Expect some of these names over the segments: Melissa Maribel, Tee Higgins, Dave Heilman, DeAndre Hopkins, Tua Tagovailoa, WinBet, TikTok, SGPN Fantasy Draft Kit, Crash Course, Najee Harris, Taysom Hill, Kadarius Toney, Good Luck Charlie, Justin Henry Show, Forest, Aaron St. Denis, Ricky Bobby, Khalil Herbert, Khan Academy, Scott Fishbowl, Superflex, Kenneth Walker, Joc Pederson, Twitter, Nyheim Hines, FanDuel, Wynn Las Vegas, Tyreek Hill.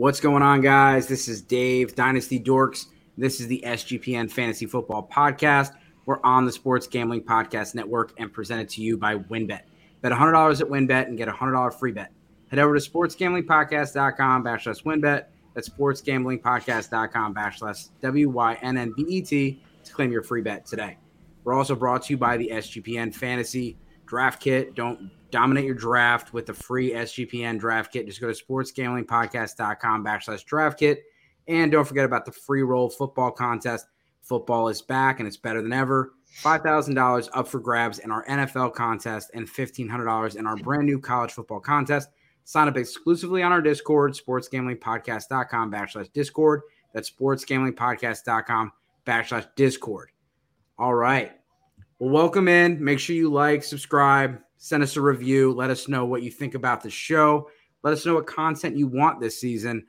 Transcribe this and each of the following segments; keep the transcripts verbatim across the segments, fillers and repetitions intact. What's going on, guys? This is Dave, Dynasty Dorks. This is the S G P N Fantasy Football Podcast. We're on the Sports Gambling Podcast Network and presented to you by WinBet. Bet one hundred dollars at WinBet and get a one hundred dollars free bet. Head over to sportsgamblingpodcast.com backslash WinBet. That's sportsgamblingpodcast.com backslash W Y N N B E T to claim your free bet today. We're also brought to you by the S G P N Fantasy Draft Kit. Don't dominate your draft with the free S G P N Draft Kit. Just go to sportsgamblingpodcast.com backslash draft kit. And don't forget about the free roll football contest. Football is back, and it's better than ever. five thousand dollars up for grabs in our N F L contest and fifteen hundred dollars in our brand new college football contest. Sign up exclusively on our Discord, sportsgamblingpodcast.com backslash Discord. That's sportsgamblingpodcast.com backslash Discord. All right. Well, welcome in. Make sure you like, subscribe, send us a review. Let us know what you think about the show. Let us know what content you want this season.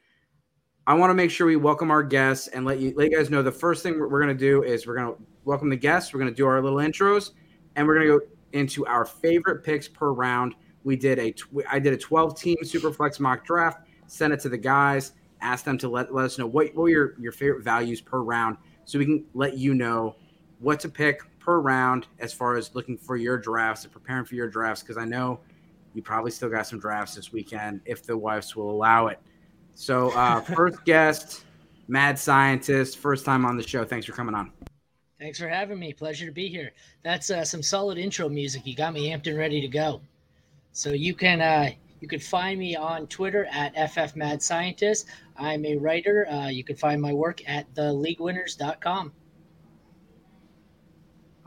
I want to make sure we welcome our guests and let you, let you guys know the first thing we're going to do is we're going to welcome the guests. We're going to do our little intros, and we're going to go into our favorite picks per round. We did a I did a twelve-team Superflex mock draft, sent it to the guys, asked them to let, let us know what, what were your, your favorite values per round so we can let you know what to pick per round as far as looking for your drafts and preparing for your drafts, because I know you probably still got some drafts this weekend if the wives will allow it. So uh, first guest, Mad Scientist, first time on the show. Thanks for coming on. Thanks for having me. Pleasure to be here. That's uh, some solid intro music. You got me amped and ready to go. So you can uh, you can find me on Twitter at F F Mad Scientist. I'm a writer. Uh, you can find my work at the league winners dot com.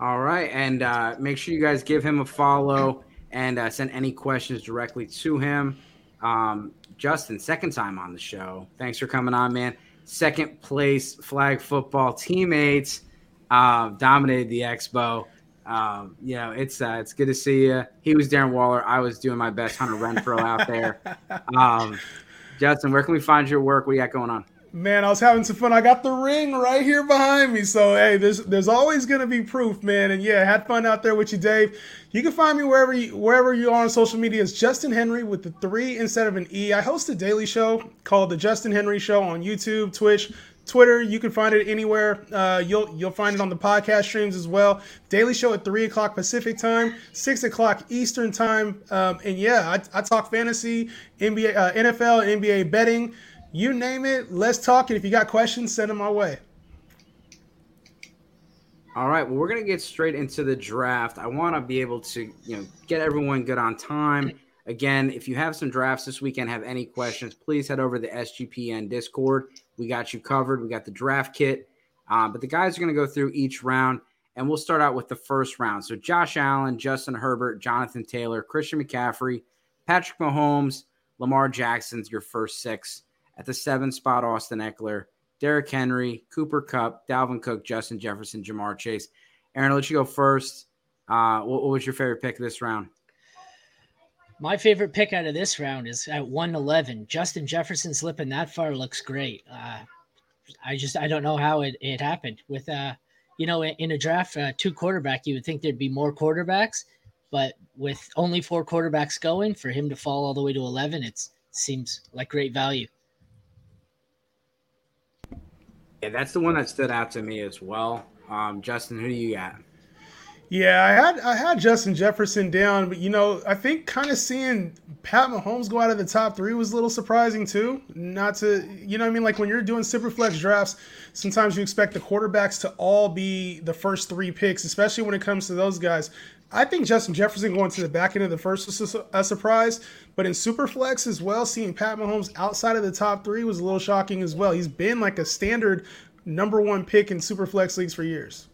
All right, and uh, make sure you guys give him a follow and uh, send any questions directly to him. Um, Justin, second time on the show. Thanks for coming on, man. Second place flag football teammates uh, dominated the expo. Um, you know, it's uh, it's good to see you. He was Darren Waller. I was doing my best Hunter Renfrow out there. Um, Justin, where can we find your work? What do you got going on? Man, I was having some fun. I got the ring right here behind me. So, hey, there's there's always going to be proof, man. And, yeah, had fun out there with you, Dave. You can find me wherever you, wherever you are on social media. It's Justin Henry with the three instead of an E. I host a daily show called The Justin Henry Show on YouTube, Twitch, Twitter. You can find it anywhere. Uh, you'll you'll find it on the podcast streams as well. Daily show at three o'clock Pacific time, six o'clock Eastern time. Um, and, yeah, I, I talk fantasy, N B A, uh, N F L, N B A betting. You name it, let's talk it. If you got questions, send them my way. All right, well, we're going to get straight into the draft. I want to be able to, you know, get everyone good on time. Again, if you have some drafts this weekend, have any questions, please head over to the S G P N Discord. We got you covered. We got the draft kit. Um, but the guys are going to go through each round, and we'll start out with the first round. So Josh Allen, Justin Herbert, Jonathan Taylor, Christian McCaffrey, Patrick Mahomes, Lamar Jackson's your first six. At the seven spot, Austin Eckler, Derrick Henry, Cooper Kupp, Dalvin Cook, Justin Jefferson, Jamar Chase. Aaron, I'll let you go first. Uh, what, what was your favorite pick this round? My favorite pick out of this round is at one eleven. Justin Jefferson slipping that far looks great. Uh, I just I don't know how it, it happened. With uh, you know, in, in a draft, uh, two quarterback, you would think there'd be more quarterbacks, but with only four quarterbacks going, for him to fall all the way to eleven, it seems like great value. Yeah, that's the one that stood out to me as well. Um, Justin, who do you got? Yeah, I had I had Justin Jefferson down, but, you know, I think kind of seeing Pat Mahomes go out of the top three was a little surprising too. Not to, you know what I mean? Like when you're doing Superflex drafts, sometimes you expect the quarterbacks to all be the first three picks, especially when it comes to those guys. I think Justin Jefferson going to the back end of the first was a surprise, but in Superflex as well, seeing Pat Mahomes outside of the top three was a little shocking as well. He's been like a standard number one pick in Superflex leagues for years.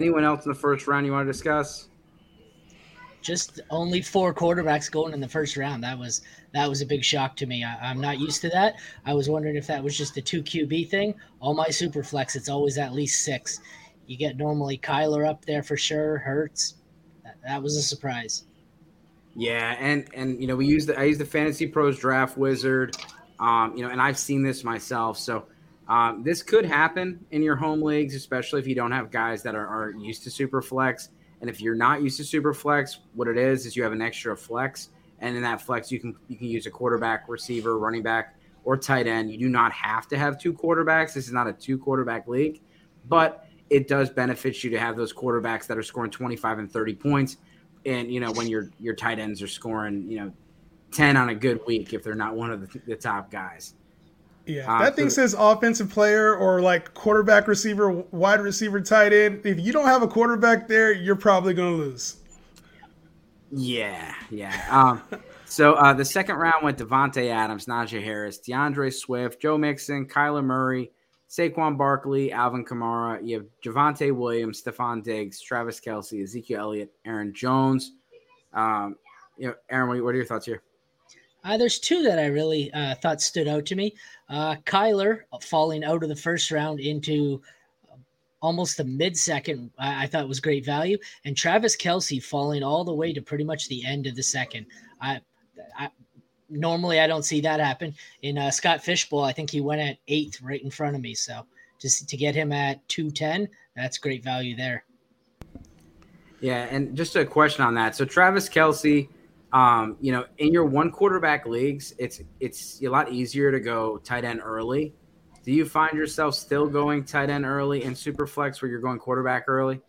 Anyone else in the first round you want to discuss? Just only four quarterbacks going in the first round. That was that was a big shock to me. I, I'm not used to that. I was wondering if that was just a two Q B thing. All my Superflex, it's always at least six. You get normally Kyler up there for sure. Hurts. That, that was a surprise. Yeah, and and you know we use the I use the Fantasy Pros Draft Wizard, um, you know, and I've seen this myself. So um, this could happen in your home leagues, especially if you don't have guys that are, are used to Superflex. And if you're not used to Superflex, what it is is you have an extra flex, And in that flex, you can you can use a quarterback, receiver, running back, or tight end. You do not have to have two quarterbacks. This is not a two-quarterback league, but it does benefit you to have those quarterbacks that are scoring twenty-five and thirty points. And, you know, when your your tight ends are scoring, you know, ten on a good week if they're not one of the, the top guys. Yeah, uh, that thing so, says offensive player or like quarterback, receiver, wide receiver, tight end. If you don't have a quarterback there, you're probably going to lose. Yeah, yeah. Um, so uh, the second round went Devontae Adams, Najee Harris, DeAndre Swift, Joe Mixon, Kyler Murray, Saquon Barkley, Alvin Kamara. You have Javonte Williams, Stephon Diggs, Travis Kelce, Ezekiel Elliott, Aaron Jones. Um, you know, Aaron, what are your thoughts here? Uh, there's two that I really uh, thought stood out to me. Uh, Kyler falling out of the first round into almost the mid-second, I, I thought was great value. And Travis Kelce falling all the way to pretty much the end of the second. I, I normally I don't see that happen. In uh, Scott Fishbowl, I think he went at eighth right in front of me. So just to get him at two ten, that's great value there. Yeah, and just a question on that. So Travis Kelce, Um, you know, in your one quarterback leagues, it's it's a lot easier to go tight end early. Do you find yourself still going tight end early in Superflex where you're going quarterback early?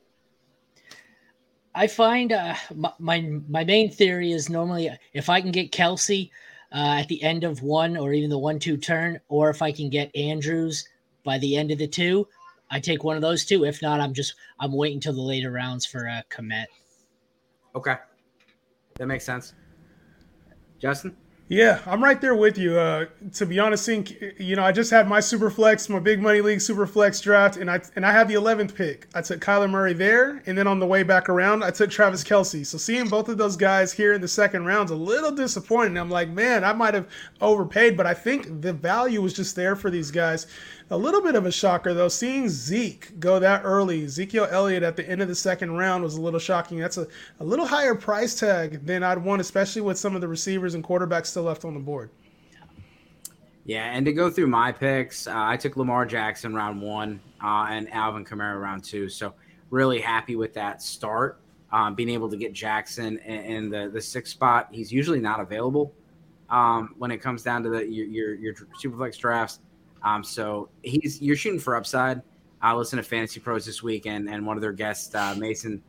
I find uh, my, my my main theory is normally if I can get Kelce uh, at the end of one or even the one two turn, or if I can get Andrews by the end of the two, I take one of those two. If not, I'm just I'm waiting till the later rounds for a commit. Okay. That makes sense. Justin? Yeah, I'm right there with you. Uh, to be honest, you know, I just had my Superflex, my big money league Superflex draft, and I and I had the eleventh pick. I took Kyler Murray there, and then on the way back around, I took Travis Kelce. So seeing both of those guys here in the second round's a little disappointing. I'm like, man, I might have overpaid, but I think the value was just there for these guys. A little bit of a shocker, though, seeing Zeke go that early. Ezekiel Elliott at the end of the second round was a little shocking. That's a, a little higher price tag than I'd want, especially with some of the receivers and quarterbacks still left on the board. Yeah, and to go through my picks, uh, I took Lamar Jackson round one uh, and Alvin Kamara round two. So really happy with that start, um, being able to get Jackson in the, the sixth spot. He's usually not available um, when it comes down to the your your, your Superflex drafts. Um, so he's you're shooting for upside. I listened to Fantasy Pros this week, and, and one of their guests, uh, Mason,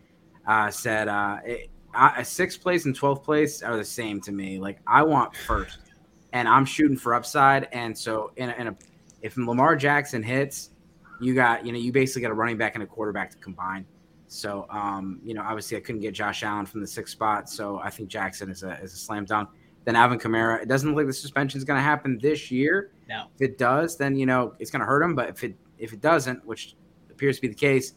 uh, said uh, it, I, sixth place and twelfth place are the same to me. Like I want first, and I'm shooting for upside. And so, in a, in a if Lamar Jackson hits, you got you know you basically got a running back and a quarterback to combine. So um, you know obviously I couldn't get Josh Allen from the sixth spot, so I think Jackson is a is a slam dunk. Then Alvin Kamara, it doesn't look like the suspension is going to happen this year. No. If it does, then, you know, it's going to hurt him. But if it if it doesn't, which appears to be the case,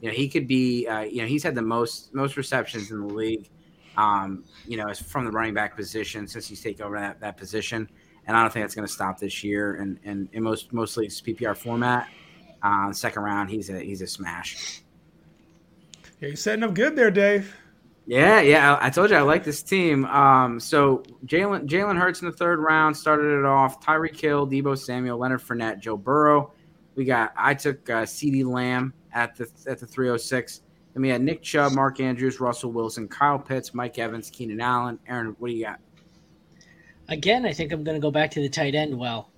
you know, he could be, uh, you know, he's had the most most receptions in the league, um, you know, as from the running back position since he's taken over that, that position. And I don't think that's going to stop this year. And and in most mostly it's P P R format. Uh, second round, he's a he's a smash. Yeah, you're setting up good there, Dave. Yeah, yeah, I told you I like this team. Um, so Jalen Jalen Hurts in the third round started it off. Tyreek Hill, Deebo Samuel, Leonard Fournette, Joe Burrow. We got I took uh, CeeDee Lamb at the at the three oh six. Then we had Nick Chubb, Mark Andrews, Russell Wilson, Kyle Pitts, Mike Evans, Keenan Allen. Aaron, what do you got? Again, I think I'm going to go back to the tight end. Well,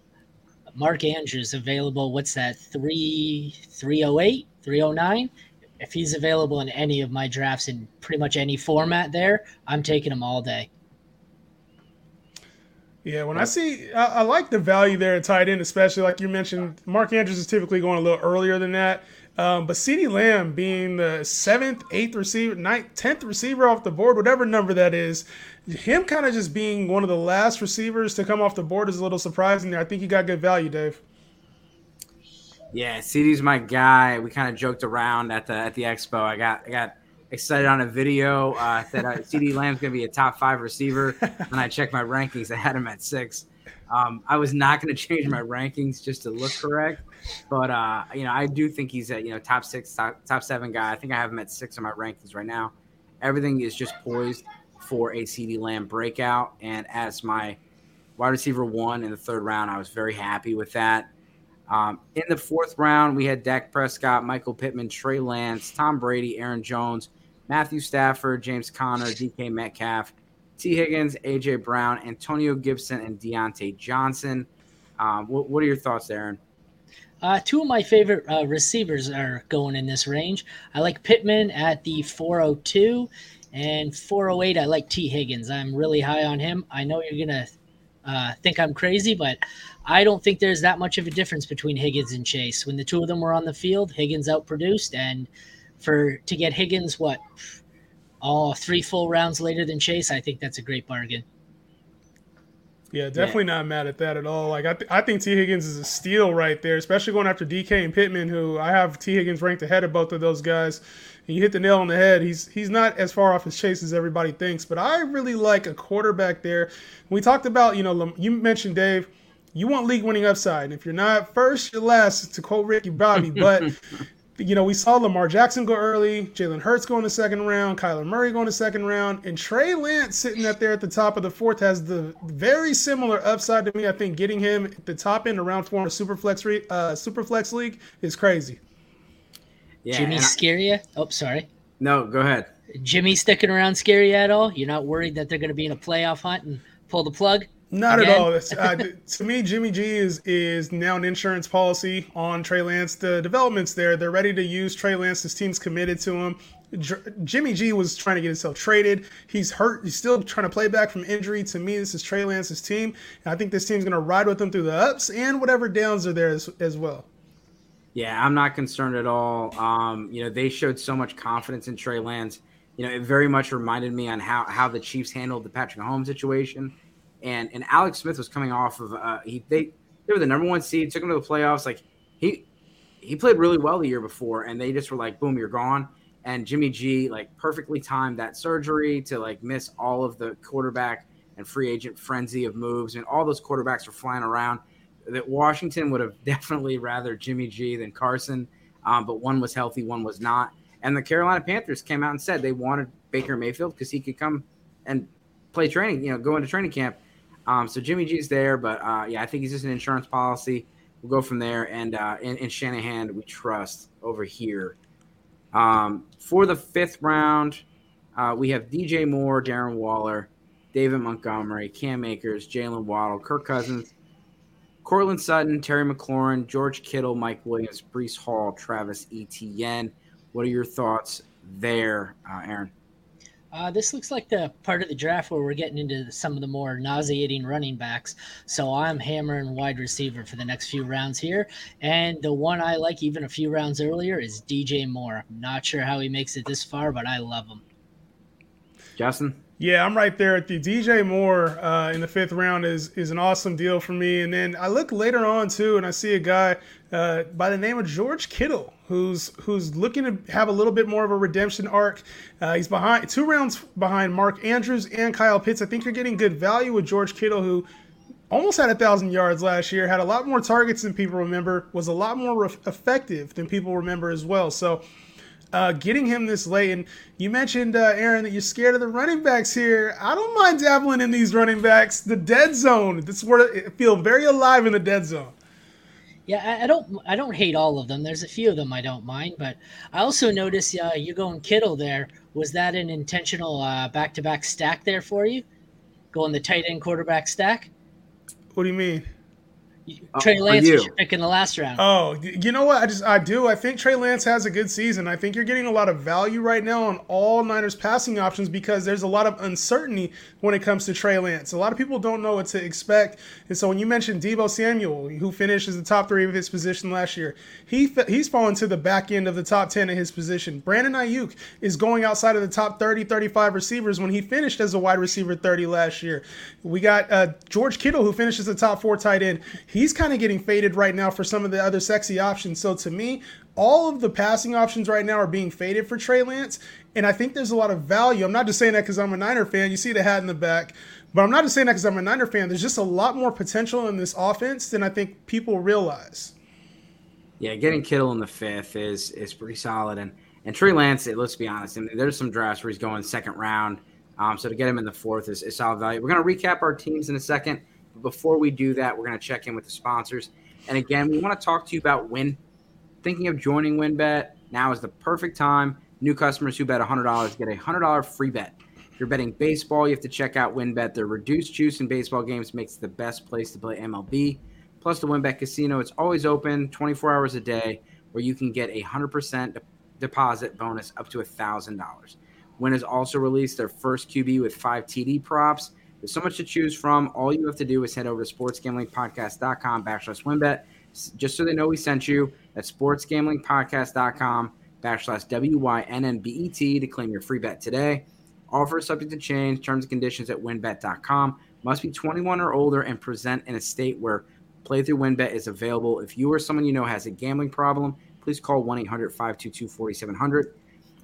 Mark Andrews available. What's that? Three three oh eight, three oh nine. If he's available in any of my drafts in pretty much any format there, I'm taking him all day. Yeah, when I see – I like the value there at tight end, especially like you mentioned. Mark Andrews is typically going a little earlier than that. Um, but CeeDee Lamb being the seventh, eighth receiver, ninth, tenth receiver off the board, whatever number that is, him kind of just being one of the last receivers to come off the board is a little surprising there. I think you got good value, Dave. Yeah, CeeDee's my guy. We kind of joked around at the at the expo. I got I got excited on a video uh, that uh, CeeDee Lamb's going to be a top five receiver. When I checked my rankings, I had him at six. Um, I was not going to change my rankings just to look correct, but uh, you know I do think he's a you know top six, top, top seven guy. I think I have him at six on my rankings right now. Everything is just poised for a CeeDee Lamb breakout, and as my wide receiver one in the third round, I was very happy with that. Um, in the fourth round, we had Dak Prescott, Michael Pittman, Trey Lance, Tom Brady, Aaron Jones, Matthew Stafford, James Conner, D K Metcalf, T. Higgins, A J. Brown, Antonio Gibson, and Deontay Johnson. Um, what, what are your thoughts there, Aaron? Uh, two of my favorite uh, receivers are going in this range. I like Pittman at the four oh two and four oh eight. I like T. Higgins. I'm really high on him. I know you're going to uh, think I'm crazy, but I don't think there's that much of a difference between Higgins and Chase. When the two of them were on the field, Higgins outproduced, and for to get Higgins, what, all three full rounds later than Chase, I think that's a great bargain. Yeah, definitely yeah. not mad at that at all. Like I, th- I think T. Higgins is a steal right there, especially going after D K and Pittman, who I have T. Higgins ranked ahead of both of those guys. And you hit the nail on the head. He's he's not as far off his Chase as everybody thinks, but I really like a quarterback there. We talked about, you know, you mentioned, Dave, you want league-winning upside. And if you're not first, you're last, to quote Ricky Bobby. But, you know, we saw Lamar Jackson go early, Jalen Hurts go in the second round, Kyler Murray go in the second round, and Trey Lance sitting up there at the top of the fourth has the very similar upside to me. I think getting him at the top end of round four in a Superflex, re- uh, Superflex league is crazy. Yeah, Jimmy I- Scaria? Oh, sorry. No, go ahead. Jimmy sticking around Scaria at all? You're not worried that they're going to be in a playoff hunt and pull the plug? Not Again? at all. Uh, to me, Jimmy G is is now an insurance policy on Trey Lance. The developments there, they're ready to use Trey Lance. His team's committed to him. J- Jimmy G was trying to get himself traded. He's hurt. He's still trying to play back from injury. To me, this is Trey Lance's team. And I think this team's going to ride with him through the ups and whatever downs are there as, as well. Yeah, I'm not concerned at all. Um, you know, they showed so much confidence in Trey Lance. You know, it very much reminded me on how, how the Chiefs handled the Patrick Mahomes situation. And and Alex Smith was coming off of uh, he they they were the number one seed, took him to the playoffs. Like he he played really well the year before, and they just were like, boom, you're gone. And Jimmy G like perfectly timed that surgery to like miss all of the quarterback and free agent frenzy of moves, and all those quarterbacks were flying around. That Washington would have definitely rather Jimmy G than Carson, um, but one was healthy, one was not. And the Carolina Panthers came out and said they wanted Baker Mayfield because he could come and play training, you know, go into training camp. Um, so Jimmy G's there, but uh, yeah, I think he's just an insurance policy. We'll go from there, and uh, in, in Shanahan we trust over here. Um, for the fifth round, uh, we have D J Moore, Darren Waller, David Montgomery, Cam Akers, Jalen Waddle, Kirk Cousins, Cortland Sutton, Terry McLaurin, George Kittle, Mike Williams, Breece Hall, Travis Etienne. What are your thoughts there, uh, Aaron? Uh, this looks like the part of the draft where we're getting into some of the more nauseating running backs. So I'm hammering wide receiver for the next few rounds here. And the one I like even a few rounds earlier is D J Moore. I'm not sure how he makes it this far, but I love him. Justin? Yeah, I'm right there at the D J Moore uh, in the fifth round is is an awesome deal for me. And then I look later on, too, and I see a guy uh, by the name of George Kittle, who's who's looking to have a little bit more of a redemption arc. Uh, he's behind two rounds behind Mark Andrews and Kyle Pitts. I think you're getting good value with George Kittle, who almost had one thousand yards last year, had a lot more targets than people remember, was a lot more re- effective than people remember as well. So Uh, getting him this late, and you mentioned, uh, Aaron, that you're scared of the running backs here. I don't mind dabbling in these running backs. The dead zone. This is where it feels very alive in the dead zone. Yeah, I, I don't I don't hate all of them. There's a few of them I don't mind, but I also noticed uh, you're going Kittle there. Was that an intentional uh, back-to-back stack there for you? Going the tight end quarterback stack? What do you mean? Trey oh, Lance was your pick in the last round. Oh, you know what? I just I do. I think Trey Lance has a good season. I think you're getting a lot of value right now on all Niners passing options because there's a lot of uncertainty when it comes to Trey Lance. A lot of people don't know what to expect. And so when you mentioned Deebo Samuel, who finishes the top three of his position last year, he he's fallen to the back end of the top ten of his position. Brandon Ayuk is going outside of the top thirty, thirty-five receivers when he finished as a wide receiver thirty last year. We got uh, George Kittle, who finishes the top four tight end. He He's kind of getting faded right now for some of the other sexy options. So to me, all of the passing options right now are being faded for Trey Lance, and I think there's a lot of value. I'm not just saying that because I'm a Niner fan. You see the hat in the back. But I'm not just saying that because I'm a Niner fan. There's just a lot more potential in this offense than I think people realize. Yeah, getting Kittle in the fifth is is pretty solid. And and Trey Lance, let's be honest, I mean, there's some drafts where he's going second round. Um, so to get him in the fourth is, is solid value. We're going to recap our teams in a second. Before we do that, we're going to check in with the sponsors. And again, we want to talk to you about Win. Thinking of joining WinBet? Now is the perfect time. New customers who bet one hundred dollars get a one hundred dollars free bet. you're betting baseball, you have to check out WinBet. Their reduced juice in baseball games makes the best place to play M L B. Plus, the WinBet Casino, it's always open twenty-four hours a day, where you can get a one hundred percent deposit bonus up to one thousand dollars. Wynn has also released their first Q B with five T D props. There's so much to choose from. All you have to do is head over to sportsgamblingpodcast.com backslash WinBet. Just so they know we sent you, at sportsgamblingpodcast.com backslash W Y N N B E T to claim your free bet today. Offer subject to change, terms and conditions at winbet dot com. Must be twenty-one or older and present in a state where playthrough WinBet is available. If you or someone you know has a gambling problem, please call one eight hundred five two two four seven zero zero.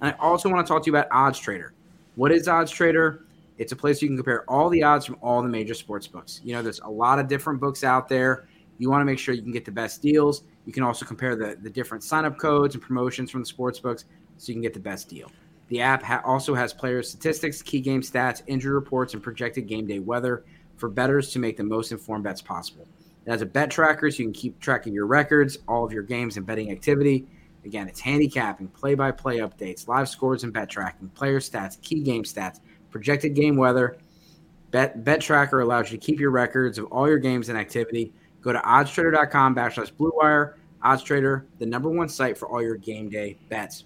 And I also want to talk to you about Odds Trader. What is Odds Trader? It's a place you can compare all the odds from all the major sports books. You know, there's a lot of different books out there. You want to make sure you can get the best deals. You can also compare the, the different sign-up codes and promotions from the sports books so you can get the best deal. The app ha- also has player statistics, key game stats, injury reports, and projected game day weather for bettors to make the most informed bets possible. It has a bet tracker so you can keep track of your records, all of your games, and betting activity. Again, it's handicapping, play-by-play updates, live scores and bet tracking, player stats, key game stats, projected game weather. Bet, bet tracker allows you to keep your records of all your games and activity. Go to oddstrader.com backslash blue wire. OddsTrader, the number one site for all your game day bets.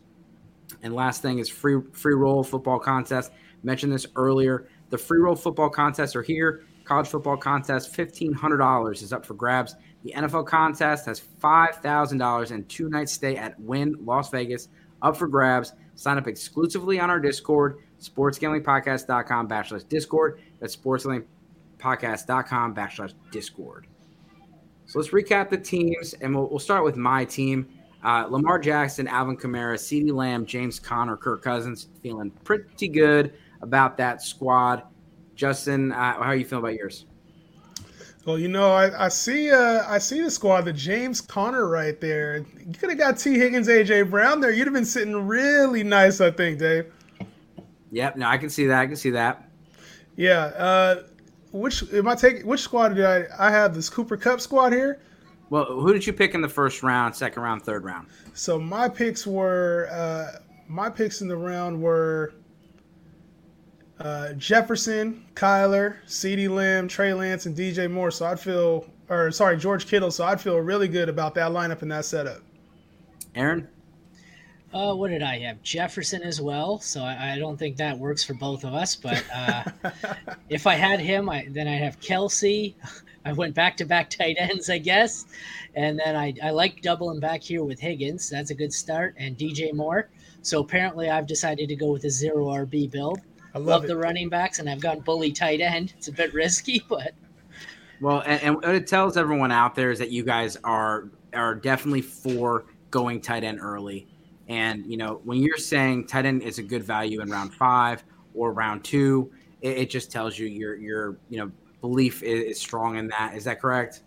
And last thing is free free roll football contest. Mentioned this earlier. The free roll football contests are here. College football contest, fifteen hundred dollars is up for grabs. The N F L contest has five thousand dollars and two nights stay at Wynn Las Vegas up for grabs. Sign up exclusively on our Discord, sportsgamblingpodcast.com backslash Discord. That's sportsgamblingpodcast.com backslash Discord. So let's recap the teams, and we'll, we'll start with my team. Uh, Lamar Jackson, Alvin Kamara, CeeDee Lamb, James Conner, Kirk Cousins. Feeling pretty good about that squad. Justin, uh, how are you feeling about yours? Well, you know, I, I see uh, I see the squad, the James Conner right there. You could have got T. Higgins, A J. Brown there. You'd have been sitting really nice, I think, Dave. Yep, no, I can see that. I can see that. Yeah, uh Which am I taking? Which squad did I? I have this Cooper Kupp squad here. Well, who did you pick in the first round, second round, third round? So my picks were uh, my picks in the round were uh, Jefferson, Kyler, CeeDee Lamb, Trey Lance, and D J Moore. So I'd feel, or sorry, George Kittle. So I'd feel really good about that lineup and that setup. Aaron, uh, what did I have? Jefferson as well. So I, I don't think that works for both of us, but. Uh, If I had him, I, then I'd have Kelsey. I went back-to-back tight ends, I guess. And then I, I like doubling back here with Higgins. That's a good start. And D J Moore. So apparently I've decided to go with a zero R B build. I love, love the running backs, and I've gone bully tight end. It's a bit risky, but. Well, and, and what it tells everyone out there is that you guys are are definitely for going tight end early. And, you know, when you're saying tight end is a good value in round five or round two, it just tells you your your you know belief is strong in that. Is that correct?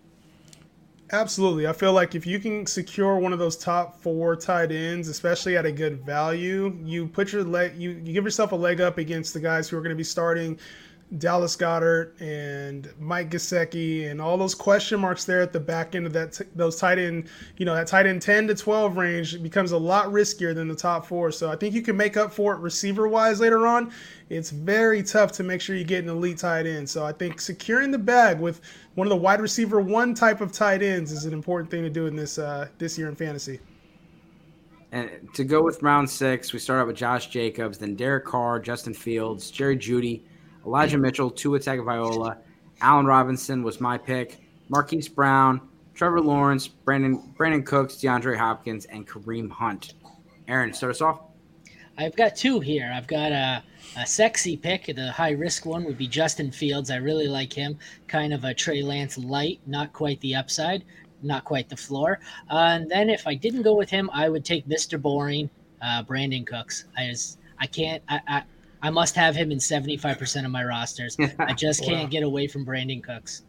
Absolutely. I feel like if you can secure one of those top four tight ends, especially at a good value, you put your leg you, you give yourself a leg up against the guys who are going to be starting Dallas Goedert and Mike Gesicki and all those question marks there at the back end of that t- those tight end, you know, that tight end ten to twelve range becomes a lot riskier than the top four. So I think you can make up for it receiver wise later on. It's very tough to make sure you get an elite tight end. So I think securing the bag with one of the wide receiver one type of tight ends is an important thing to do in this uh, this year in fantasy. And to go with round six, we start out with Josh Jacobs, then Derek Carr, Justin Fields, Jerry Jeudy, Elijah Mitchell, Tua Tagovailoa, Allen Robinson was my pick, Marquise Brown, Trevor Lawrence, Brandon Brandon Cooks, DeAndre Hopkins, and Kareem Hunt. Aaron, start us off. I've got two here. I've got a, a sexy pick. The high-risk one would be Justin Fields. I really like him. Kind of a Trey Lance light, not quite the upside, not quite the floor. Uh, and then if I didn't go with him, I would take Mister Boring, uh, Brandon Cooks. I just I can't – I. I I must have him in seventy-five percent of my rosters. I just can't wow. get away from Brandon Cooks.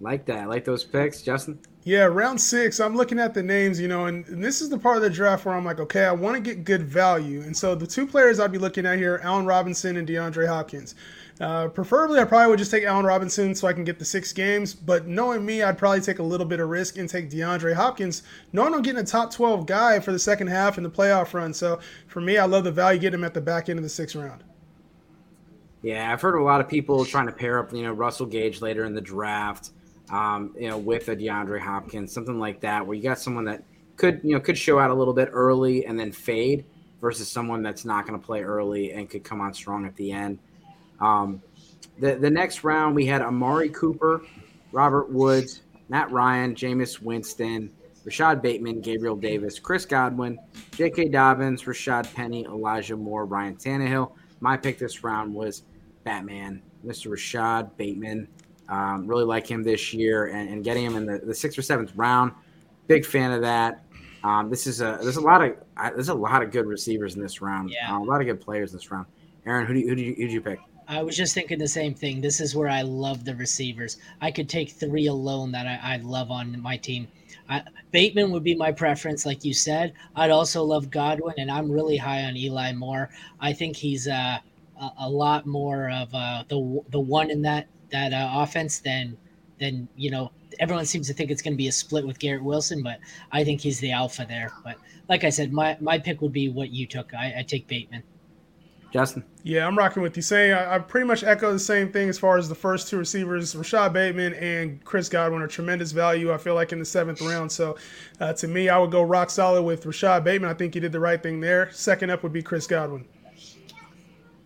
Like that. I like those picks, Justin. Yeah, round six, I'm looking at the names, you know, and, and this is the part of the draft where I'm like, okay, I want to get good value. And so the two players I'd be looking at here, Allen Robinson and DeAndre Hopkins. Uh, preferably, I probably would just take Allen Robinson so I can get the six games. But knowing me, I'd probably take a little bit of risk and take DeAndre Hopkins, knowing I'm getting a top twelve guy for the second half in the playoff run. So for me, I love the value, get him at the back end of the sixth round. Yeah, I've heard a lot of people trying to pair up, you know, Russell Gage later in the draft, um, you know, with a DeAndre Hopkins, something like that, where you got someone that could, you know, could show out a little bit early and then fade versus someone that's not going to play early and could come on strong at the end. Um, the the next round we had Amari Cooper, Robert Woods, Matt Ryan, Jameis Winston, Rashad Bateman, Gabriel Davis, Chris Godwin, J K. Dobbins, Rashad Penny, Elijah Moore, Ryan Tannehill. My pick this round was Batman, Mister Rashad Bateman. Um, really like him this year, and, and getting him in the, the sixth or seventh round. Big fan of that. Um, this is a there's a lot of uh, there's a lot of good receivers in this round. Yeah. Uh, a lot of good players in this round. Aaron, who do you, who do you, who do you pick? I was just thinking the same thing. This is where I love the receivers. I could take three alone that I, I love on my team. I, Bateman would be my preference, like you said. I'd also love Godwin, and I'm really high on Eli Moore. I think he's uh, a, a lot more of uh, the the one in that that uh, offense than than you know. Everyone seems to think it's going to be a split with Garrett Wilson, but I think he's the alpha there. But like I said, my, my pick would be what you took. I, I take Bateman. Justin? Yeah, I'm rocking with you. Saying I, I pretty much echo the same thing as far as the first two receivers. Rashad Bateman and Chris Godwin are tremendous value, I feel like, in the seventh round. So, uh, to me, I would go rock solid with Rashad Bateman. I think he did the right thing there. Second up would be Chris Godwin.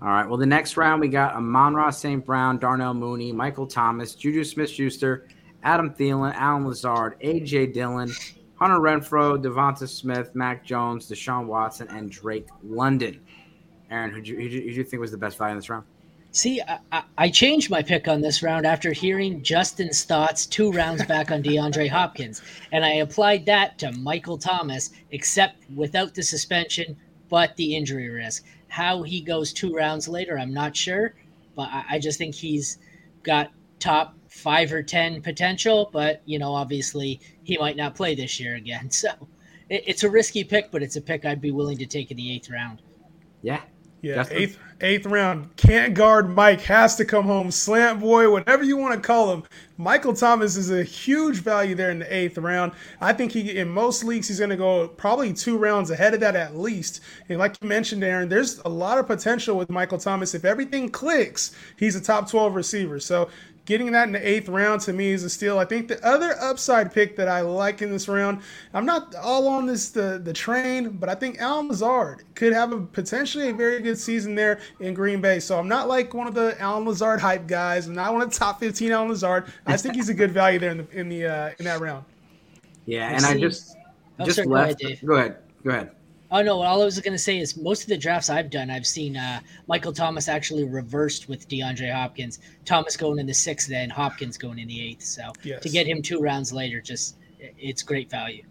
All right. Well, the next round, we got Amon-Ra Saint Brown, Darnell Mooney, Michael Thomas, Juju Smith-Schuster, Adam Thielen, Allen Lazard, A J. Dillon, Hunter Renfrow, Devonta Smith, Mac Jones, Deshaun Watson, and Drake London. Aaron, who do you, you, you think was the best value in this round? See, I, I changed my pick on this round after hearing Justin's thoughts two rounds back on DeAndre Hopkins, and I applied that to Michael Thomas, except without the suspension but the injury risk. How he goes two rounds later, I'm not sure, but I, I just think he's got top five or ten potential, but, you know, obviously he might not play this year again. So it, it's a risky pick, but it's a pick I'd be willing to take in the eighth round. Yeah. Yeah, eighth, eighth round. Can't guard Mike, has to come home. Slant boy, whatever you want to call him. Michael Thomas is a huge value there in the eighth round. I think he in most leagues he's going to go probably two rounds ahead of that at least. And like you mentioned, Aaron, there's a lot of potential with Michael Thomas. If everything clicks, he's a top twelve receiver. So getting that in the eighth round to me is a steal. I think the other upside pick that I like in this round, I'm not all on this the, the train, but I think Allen Lazard could have a potentially a very good season there in Green Bay. So I'm not like one of the Allen Lazard hype guys. I'm not one of the top fifteen Allen Lazard. I just think he's a good value there in the in the uh, in that round. Yeah, and I just oh, just sorry, left. Go ahead, Dave. go ahead. Go ahead. Oh, no, all I was going to say is most of the drafts I've done, I've seen uh, Michael Thomas actually reversed with DeAndre Hopkins. Thomas going in the sixth, then Hopkins going in the eighth. So yes. To get him two rounds later, just it's great value.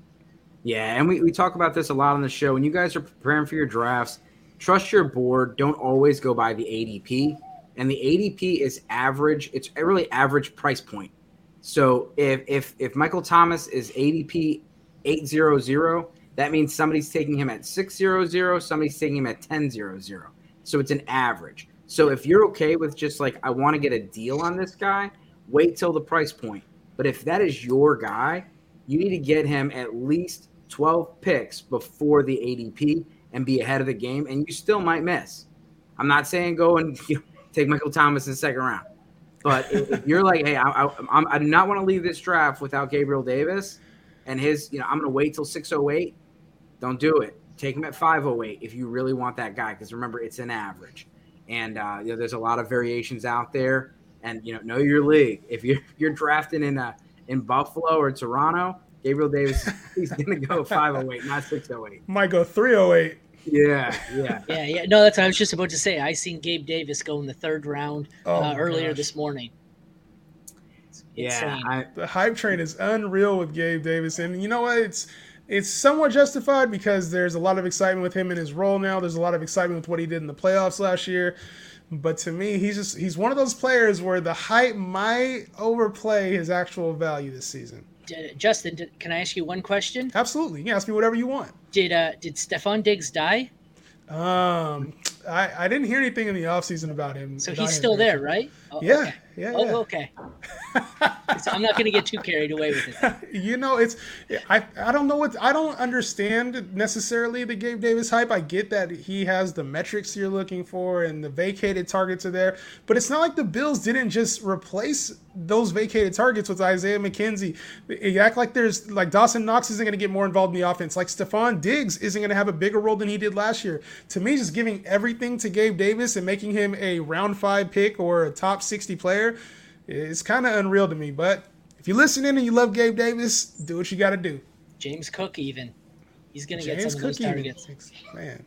Yeah, and we, we talk about this a lot on the show. When you guys are preparing for your drafts, trust your board. Don't always go by the A D P. And the A D P is average. It's a really average price point. So if if if Michael Thomas is A D P eight hundred, that means somebody's taking him at six hundred, somebody's taking him at ten hundred. So it's an average. So if you're okay with just like, I want to get a deal on this guy, wait till the price point. But if that is your guy, you need to get him at least twelve picks before the A D P and be ahead of the game, and you still might miss. I'm not saying go and you know, take Michael Thomas in the second round. But if you're like, hey, I, I, I'm, I do not want to leave this draft without Gabriel Davis and his, you know, I'm going to wait till six oh eight. Don't do it. Take him at five oh eight if you really want that guy, because remember, it's an average. And uh, you know, there's a lot of variations out there. And you know, know your league. If you're you're drafting in uh, in Buffalo or Toronto, Gabriel Davis, he's gonna go five oh eight, not six oh eight. Might go three oh eight. Yeah, yeah, yeah, yeah. No, that's what I was just about to say. I seen Gabe Davis go in the third round oh uh, earlier gosh. this morning. Yeah, I, the hype train is unreal with Gabe Davis, and you know what? It's It's somewhat justified because there's a lot of excitement with him in his role now. There's a lot of excitement with what he did in the playoffs last year. But to me, he's just he's one of those players where the hype might overplay his actual value this season. Did, Justin, did, can I ask you one question? Absolutely. You can ask me whatever you want. Did uh, did Stephon Diggs die? Um, I, I didn't hear anything in the offseason about him. So he's still there, right? Oh, yeah, okay. yeah, yeah. Oh, okay. So I'm not going to get too carried away with it. You know, it's I I don't know what I don't understand necessarily the Gabe Davis hype. I get that he has the metrics you're looking for and the vacated targets are there, but it's not like the Bills didn't just replace those vacated targets with Isaiah McKenzie. You act like there's like Dawson Knox isn't going to get more involved in the offense. Like Stephon Diggs isn't going to have a bigger role than he did last year. To me, just giving everything to Gabe Davis and making him a round five pick or a top sixty player, it's kind of unreal to me. But if you're listening and you love Gabe Davis, do what you got to do. James Cook even. He's going to get some of those targets. Man.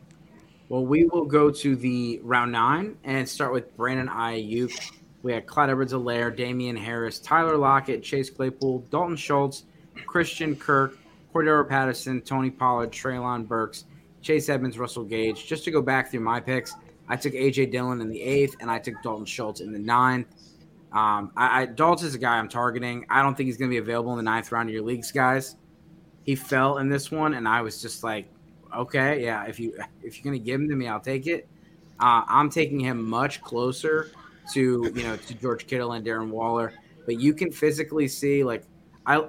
Well, we will go to the round nine and start with Brandon Ayuk. We had Clyde Edwards-Helaire, Damian Harris, Tyler Lockett, Chase Claypool, Dalton Schultz, Christian Kirk, Cordero Patterson, Tony Pollard, Treylon Burks, Chase Edmonds, Russell Gage. Just to go back through my picks, I took A J. Dillon in the eighth, and I took Dalton Schultz in the ninth. Um, I, I Dalton is a guy I'm targeting. I don't think he's going to be available in the ninth round of your leagues, guys. He fell in this one, and I was just like, okay, yeah, if you if you're going to give him to me, I'll take it. Uh, I'm taking him much closer to you know to George Kittle and Darren Waller, but you can physically see like I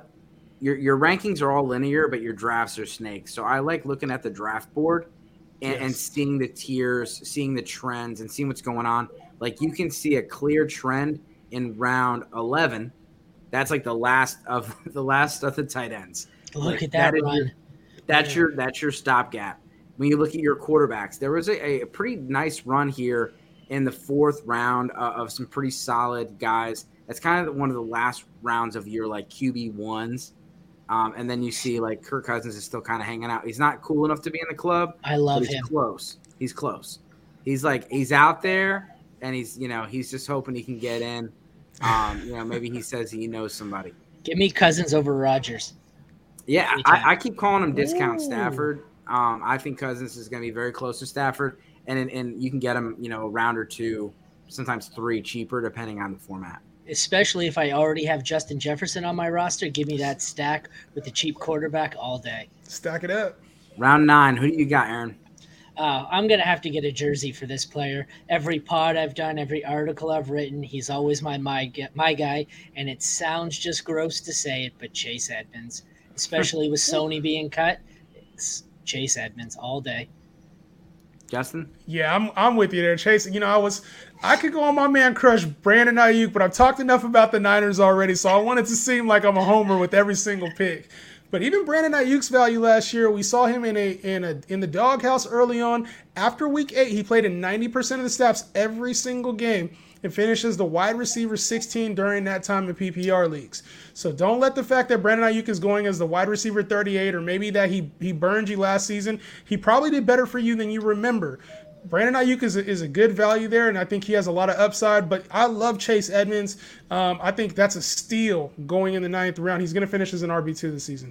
your your rankings are all linear, but your drafts are snakes. So I like looking at the draft board and, yes. and seeing the tiers, seeing the trends, and seeing what's going on. Like you can see a clear trend. In round eleven, that's like the last of the last of the tight ends. Look like at that, that run. Your, that's yeah. your that's your stopgap. When you look at your quarterbacks, there was a, a pretty nice run here in the fourth round of, of some pretty solid guys. That's kind of one of the last rounds of your like Q B ones, um, and then you see like Kirk Cousins is still kind of hanging out. He's not cool enough to be in the club. I love he's him. Close. He's close. He's like he's out there, and he's you know he's just hoping he can get in. Um, you know, maybe he says he knows somebody. Give me Cousins over Rodgers. Yeah, I, I keep calling him discount Ooh. Stafford. Um, I think Cousins is going to be very close to Stafford, and in, and you can get him, you know, a round or two, sometimes three cheaper, depending on the format. Especially if I already have Justin Jefferson on my roster, give me that stack with the cheap quarterback all day. Stack it up. Round nine. Who do you got, Aaron? Uh, I'm going to have to get a jersey for this player. Every pod I've done, every article I've written, he's always my my, my guy, and it sounds just gross to say it, but Chase Edmonds, especially with Sony being cut, it's Chase Edmonds all day. Justin? Yeah, I'm I'm with you there, Chase. You know, I was I could go on my man crush, Brandon Ayuk, but I've talked enough about the Niners already, so I wanted to seem like I'm a homer with every single pick. But even Brandon Ayuk's value last year, we saw him in a in a in the doghouse early on. After week eight, he played in ninety percent of the snaps every single game and finishes the wide receiver sixteen during that time in P P R leagues. So don't let the fact that Brandon Ayuk is going as the wide receiver thirty-eight or maybe that he he burned you last season, he probably did better for you than you remember. Brandon Ayuk is a, is a good value there, and I think he has a lot of upside. But I love Chase Edmonds. Um, I think that's a steal going in the ninth round. He's going to finish as an R B two this season.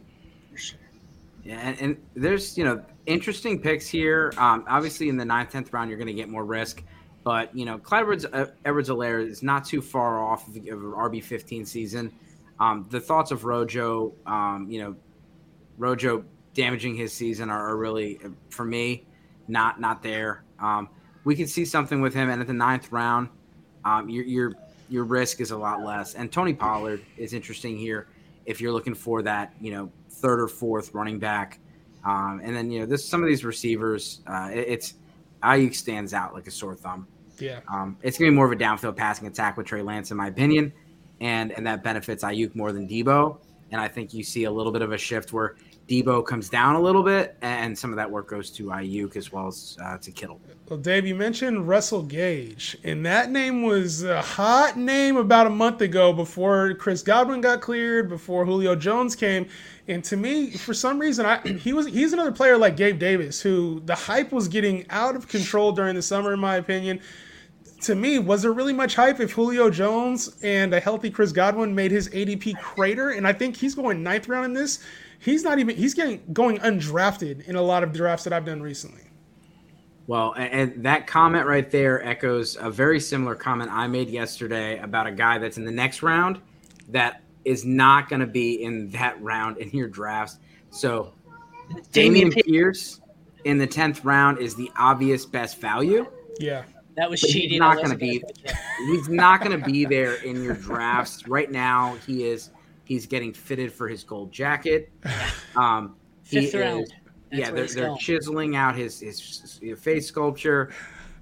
Yeah, and, and there's, you know, interesting picks here. Um, obviously, in the ninth, tenth round, you're going to get more risk. But, you know, Clyde Edwards-Helaire is not too far off of, of R B fifteen season. Um, the thoughts of Rojo, um, you know, Rojo damaging his season are, are really, for me, not not there. Um, we can see something with him, and at the ninth round, um, your your your risk is a lot less. And Tony Pollard is interesting here if you're looking for that, you know, third or fourth running back. Um, and then you know, this some of these receivers, uh, it, it's Ayuk stands out like a sore thumb. Yeah, um, it's gonna be more of a downfield passing attack with Trey Lance, in my opinion, and and that benefits Ayuk more than Debo. And I think you see a little bit of a shift where Debo comes down a little bit, and some of that work goes to Ayuk as well as uh, to Kittle. Well, Dave, you mentioned Russell Gage, and that name was a hot name about a month ago before Chris Godwin got cleared, before Julio Jones came. And to me, for some reason, I he was he's another player like Gabe Davis, who the hype was getting out of control during the summer, in my opinion. To me, was there really much hype if Julio Jones and a healthy Chris Godwin made his A D P crater? And I think he's going ninth round in this. He's not even – he's getting going undrafted in a lot of drafts that I've done recently. Well, and that comment right there echoes a very similar comment I made yesterday about a guy that's in the next round that is not going to be in that round in your drafts. So Damian Pierce in the tenth round is the obvious best value. Yeah. That was cheating. He's not going to be. He's not going to be there in your drafts right now. He is. He's getting fitted for his gold jacket. Um, Fifth round. Is, yeah, they're, they're chiseling out his, his his face sculpture.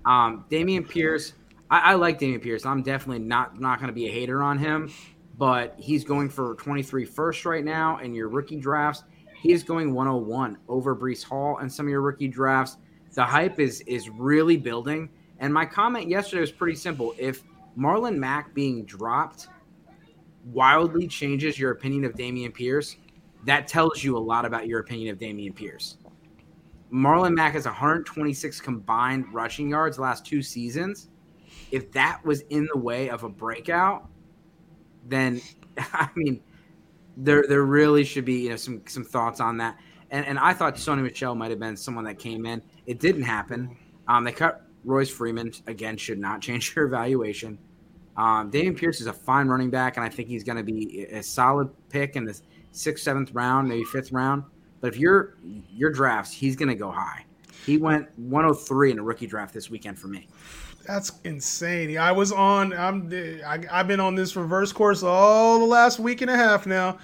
Um, Damian Pierce. I, I like Damian Pierce. I'm definitely not not going to be a hater on him, but he's going for twenty-three first right now in your rookie drafts. He is going one oh one over Breece Hall in some of your rookie drafts. The hype is is really building. And my comment yesterday was pretty simple. If Marlon Mack being dropped wildly changes your opinion of Damian Pierce, that tells you a lot about your opinion of Damian Pierce. Marlon Mack has one hundred twenty-six combined rushing yards the last two seasons. If that was in the way of a breakout, then, I mean, there there really should be, you know, some some thoughts on that. And and I thought Sony Michel might have been someone that came in. It didn't happen. Um, they cut Royce Freeman. Again, should not change your evaluation. Um, Damian Pierce is a fine running back, and I think he's going to be a solid pick in the sixth, seventh round, maybe fifth round. But if you're your drafts, he's going to go high. He went one oh three in a rookie draft this weekend for me. That's insane. I was on. I'm. I, I've been on this reverse course all the last week and a half now.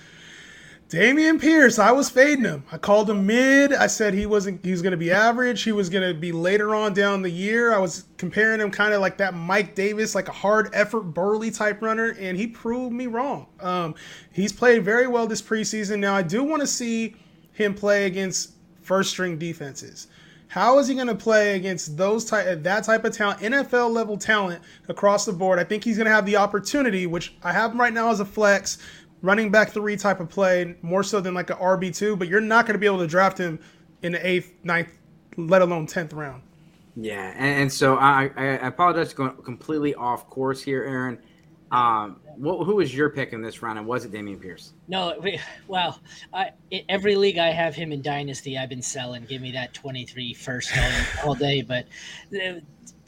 Damian Pierce, I was fading him. I called him mid. I said he wasn't. He was going to be average. He was going to be later on down the year. I was comparing him kind of like that Mike Davis, like a hard effort, burly type runner, and he proved me wrong. Um, he's played very well this preseason. Now I do want to see him play against first string defenses. How is he going to play against those type, that type of talent, N F L level talent across the board? I think he's going to have the opportunity, which I have him right now as a flex, running back three type of play, more so than like an R B two, but you're not going to be able to draft him in the eighth, ninth, let alone tenth round. Yeah, and, and so I, I apologize for going completely off course here, Aaron. Um, what, who was your pick in this round, and was it Damian Pierce? No, we, well, I, in every league I have him in Dynasty. I've been selling. Give me that twenty-three first all day. But uh,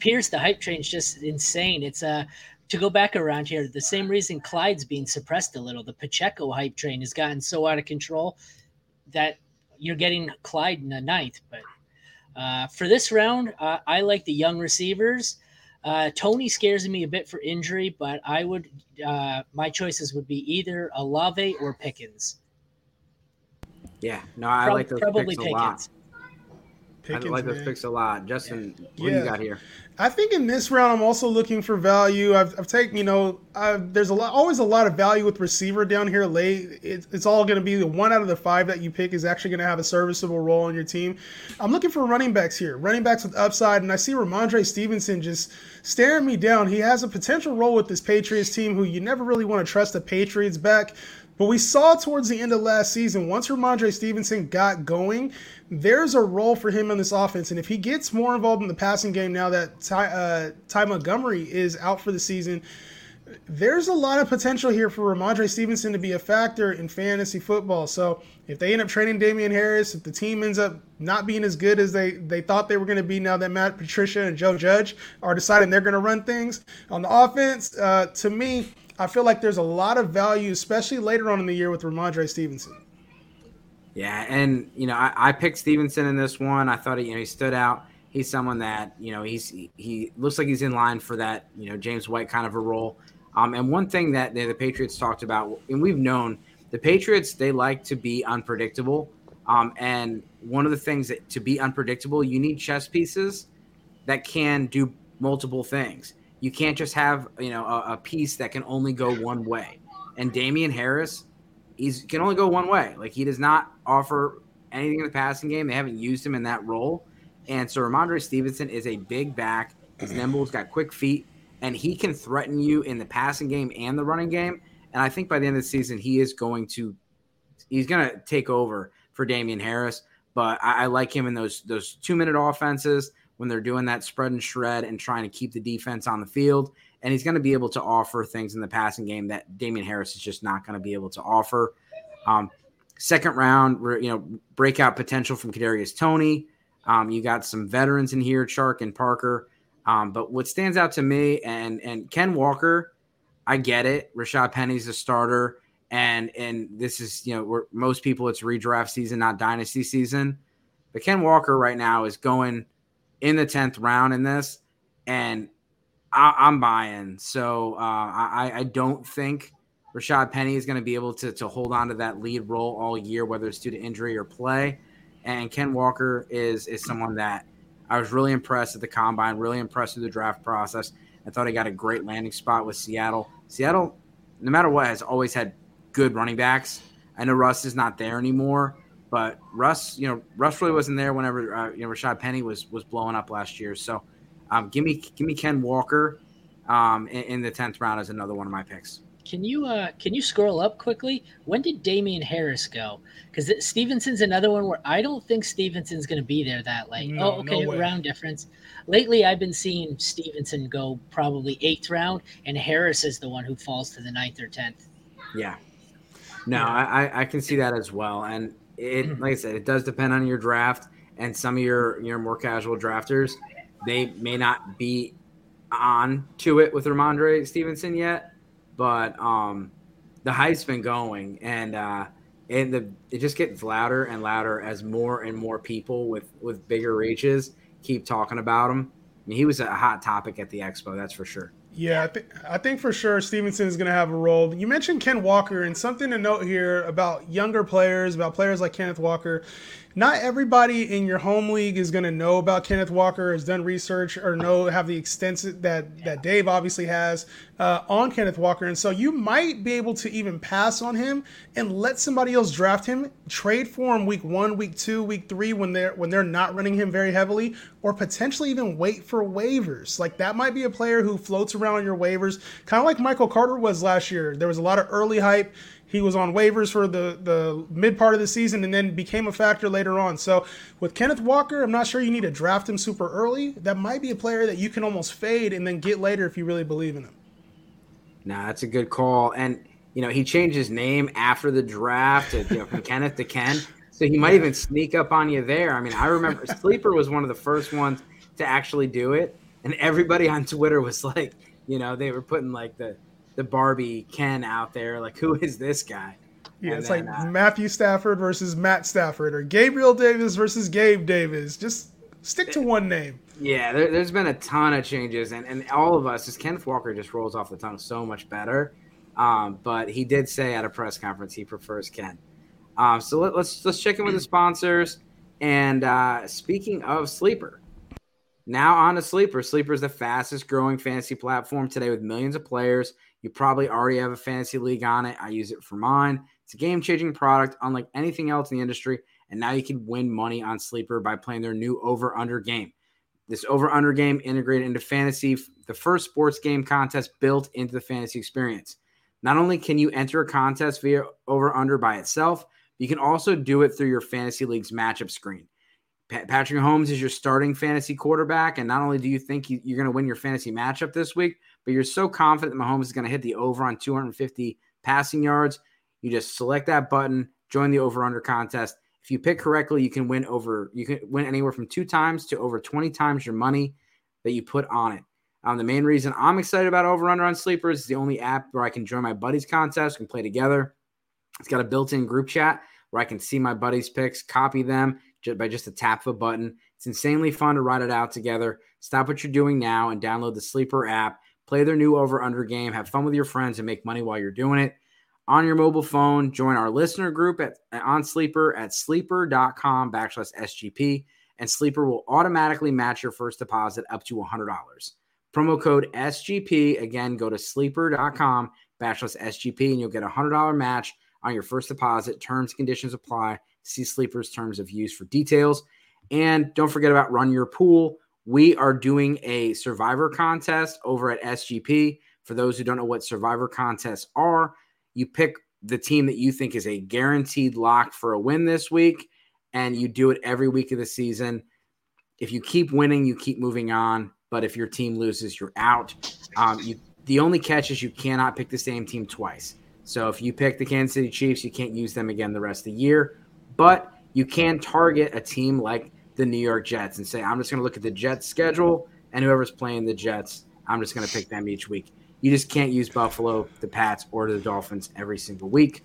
Pierce, the hype train's just insane. It's uh, to go back around here, the same reason Clyde's being suppressed a little. The Pacheco hype train has gotten so out of control that you're getting Clyde in the ninth. But uh, for this round, uh, I like the young receivers. Uh, Tony scares me a bit for injury, but I would uh, my choices would be either Olave or Pickens. Yeah, no, I Pro- like those picks Pickens. a lot. Pickens, I like man. those picks a lot. Justin, yeah. what yeah. do you got here? I think in this round, I'm also looking for value. I've, I've taken, you know, I've, there's a lot, always a lot of value with receiver down here late. It, it's all going to be the one out of the five that you pick is actually going to have a serviceable role on your team. I'm looking for running backs here, running backs with upside, and I see Ramondre Stevenson just staring me down. He has a potential role with this Patriots team, who you never really want to trust the Patriots back. But we saw towards the end of last season, once Ramondre Stevenson got going, there's a role for him in this offense. And if he gets more involved in the passing game now that Ty, uh, Ty Montgomery is out for the season, there's a lot of potential here for Ramondre Stevenson to be a factor in fantasy football. So if they end up trading Damian Harris, if the team ends up not being as good as they, they thought they were going to be now that Matt Patricia and Joe Judge are deciding they're going to run things on the offense, uh, to me, I feel like there's a lot of value, especially later on in the year with Ramondre Stevenson. Yeah, and, you know, I, I picked Stevenson in this one. I thought, he, you know, he stood out. He's someone that, you know, he's he looks like he's in line for that, you know, James White kind of a role. Um, and one thing that the, the Patriots talked about, and we've known, the Patriots, they like to be unpredictable. Um, and one of the things that to be unpredictable, you need chess pieces that can do multiple things. You can't just have, you know, a, a piece that can only go one way. And Damian Harris, he's can only go one way. Like, he does not offer anything in the passing game. They haven't used him in that role. And so Ramondre Stevenson is a big back. He's nimble. He's got quick feet. And he can threaten you in the passing game and the running game. And I think by the end of the season, he is going to – he's going to take over for Damian Harris. But I, I like him in those those two-minute offenses when they're doing that spread and shred and trying to keep the defense on the field. And he's going to be able to offer things in the passing game that Damian Harris is just not going to be able to offer. Um, second round, you know, breakout potential from Kadarius Toney. Um, you got some veterans in here, Chark and Parker. Um, but what stands out to me, and and Ken Walker, I get it. Rashad Penny's a starter. And and this is, you know, we're, most people it's redraft season, not dynasty season. But Ken Walker right now is going – in the tenth round in this, and I, I'm buying. So uh, I, I don't think Rashad Penny is going to be able to to hold on to that lead role all year, whether it's due to injury or play. And Ken Walker is is someone that I was really impressed at the combine, really impressed with the draft process. I thought he got a great landing spot with Seattle. Seattle, no matter what, has always had good running backs. I know Russ is not there anymore, but Russ, you know, Russ really wasn't there whenever uh, you know Rashad Penny was was blowing up last year. So, um, give me give me Ken Walker um, in, in the tenth round as another one of my picks. Can you uh, can you scroll up quickly? When did Damian Harris go? Because Stevenson's another one where I don't think Stevenson's going to be there that late. No, oh, okay, no round difference. Lately, I've been seeing Stevenson go probably eighth round, and Harris is the one who falls to the ninth or tenth. Yeah. No, I, I can see that as well. And it, like I said, it does depend on your draft, and some of your, your more casual drafters, they may not be on to it with Ramondre Stevenson yet, but um, the hype's been going, and uh, and the it just gets louder and louder as more and more people with, with bigger reaches keep talking about him. I mean, he was a hot topic at the Expo, that's for sure. Yeah, I, th- I think for sure Stevenson is going to have a role. You mentioned Ken Walker, and something to note here about younger players, about players like Kenneth Walker. Not everybody in your home league is going to know about Kenneth Walker, has done research, or know have the extensive that, that Dave obviously has uh, on Kenneth Walker. And so you might be able to even pass on him and let somebody else draft him, trade for him week one, week two, week three when they're, when they're not running him very heavily, or potentially even wait for waivers. Like that might be a player who floats around on your waivers, kind of like Michael Carter was last year. There was a lot of early hype. He was on waivers for the, the mid part of the season and then became a factor later on. So with Kenneth Walker, I'm not sure you need to draft him super early. That might be a player that you can almost fade and then get later if you really believe in him. Nah, that's a good call. And, you know, he changed his name after the draft to, you know, from Kenneth to Ken. So he might even sneak up on you there. I mean, I remember Sleeper was one of the first ones to actually do it. And everybody on Twitter was like, you know, they were putting like the – the Barbie Ken out there, like, who is this guy? Yeah, and it's then, like uh, Matthew Stafford versus Matt Stafford, or Gabriel Davis versus Gabe Davis. Just stick to one name. Yeah, there, there's been a ton of changes, and, and all of us, just Kenneth Walker just rolls off the tongue so much better. Um, but he did say at a press conference he prefers Ken. Um, so let, let's let's check in with the sponsors. And uh, speaking of Sleeper, now on to Sleeper. Sleeper is the fastest growing fantasy platform today with millions of players. You probably already have a fantasy league on it. I use it for mine. It's a game-changing product unlike anything else in the industry, and now you can win money on Sleeper by playing their new over-under game. This over-under game integrated into fantasy, the first sports game contest built into the fantasy experience. Not only can you enter a contest via over-under by itself, you can also do it through your fantasy league's matchup screen. Pat- Patrick Mahomes is your starting fantasy quarterback, and not only do you think you, you're going to win your fantasy matchup this week, but you're so confident that Mahomes is going to hit the over on two hundred fifty passing yards. You just select that button, join the over-under contest. If you pick correctly, you can win over. You can win anywhere from two times to over twenty times your money that you put on it. Um, the main reason I'm excited about over-under on Sleeper is the only app where I can join my buddies' contest and play together. It's got a built-in group chat where I can see my buddies' picks, copy them by just a tap of a button. It's insanely fun to ride it out together. Stop what you're doing now and download the Sleeper app. Play their new over-under game, have fun with your friends, and make money while you're doing it. On your mobile phone, join our listener group at on Sleeper at sleeper.com backslash SGP, and Sleeper will automatically match your first deposit up to one hundred dollars. Promo code S G P. Again, go to sleeper.com backslash SGP, and you'll get a one hundred dollars match on your first deposit. Terms and conditions apply. See Sleeper's terms of use for details. And don't forget about Run Your Pool. We are doing a Survivor contest over at S G P. For those who don't know what Survivor contests are, you pick the team that you think is a guaranteed lock for a win this week, and you do it every week of the season. If you keep winning, you keep moving on, but if your team loses, you're out. Um, you, the only catch is you cannot pick the same team twice. So if you pick the Kansas City Chiefs, you can't use them again the rest of the year, but you can target a team like the New York Jets and say, I'm just going to look at the Jets schedule, and whoever's playing the Jets, I'm just going to pick them each week. You just can't use Buffalo, the Pats, or the Dolphins every single week.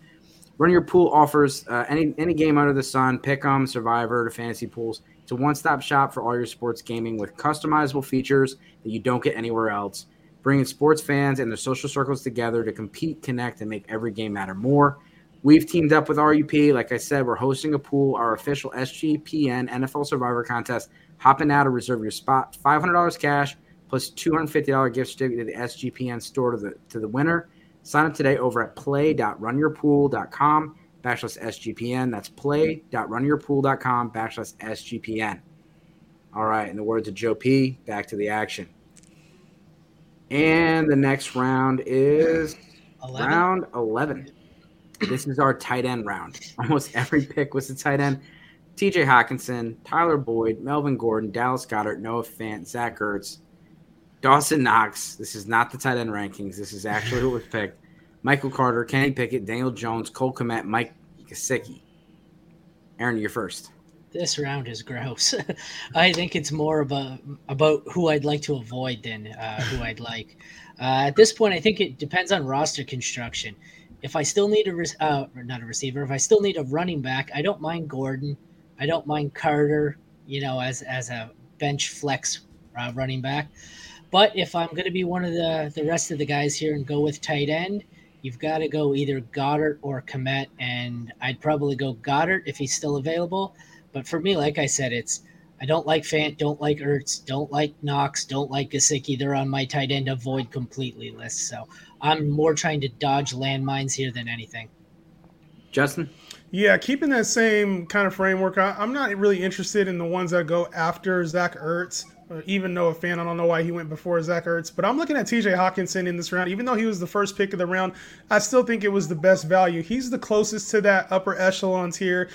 Run Your Pool offers uh, any any game under the sun, pick 'em, Survivor, to fantasy pools. It's a one-stop shop for all your sports gaming with customizable features that you don't get anywhere else. bringing sports fans and their social circles together to compete, connect, and make every game matter more. We've teamed up with R U P. Like I said, we're hosting a pool, our official S G P N N F L Survivor Contest. Hop in now to reserve your spot. five hundred dollars cash plus two hundred fifty dollars gift certificate to the S G P N store to the, to the winner. Sign up today over at play.run your pool dot com backslash S G P N. That's play.run your pool dot com backslash S G P N. All right, in the words of Joe P, back to the action. And the next round is eleven. Round eleven. This is our tight end round. Almost every pick was a tight end. T J Hockenson, Tyler Boyd, Melvin Gordon, Dallas Goedert, Noah Fant, Zach Ertz, Dawson Knox. This is not the tight end rankings. This is actually who was picked. Michael Carter, Kenny Pickett, Daniel Jones, Cole Kmet, Mike Gesicki. Aaron, you're first. This round is gross. I think it's more of a, about who I'd like to avoid than uh, who I'd like. Uh, at this point, I think it depends on roster construction. If I still need a re- uh, not a receiver, if I still need a running back, I don't mind Gordon. I don't mind Carter, you know, as as a bench flex uh, running back. But if I'm going to be one of the, the rest of the guys here and go with tight end, you've got to go either Goddard or Kmet, and I'd probably go Goddard if he's still available. But for me, like I said, it's I don't like Fant, don't like Ertz, don't like Knox, don't like Gesicki. They're on my tight end avoid completely list. So I'm more trying to dodge landmines here than anything. Justin? Yeah, keeping that same kind of framework, I, I'm not really interested in the ones that go after Zach Ertz, or even Noah Fant. I don't know why he went before Zach Ertz, but I'm looking at T J Hockenson in this round. Even though he was the first pick of the round, I still think it was the best value. He's the closest to that upper echelon tier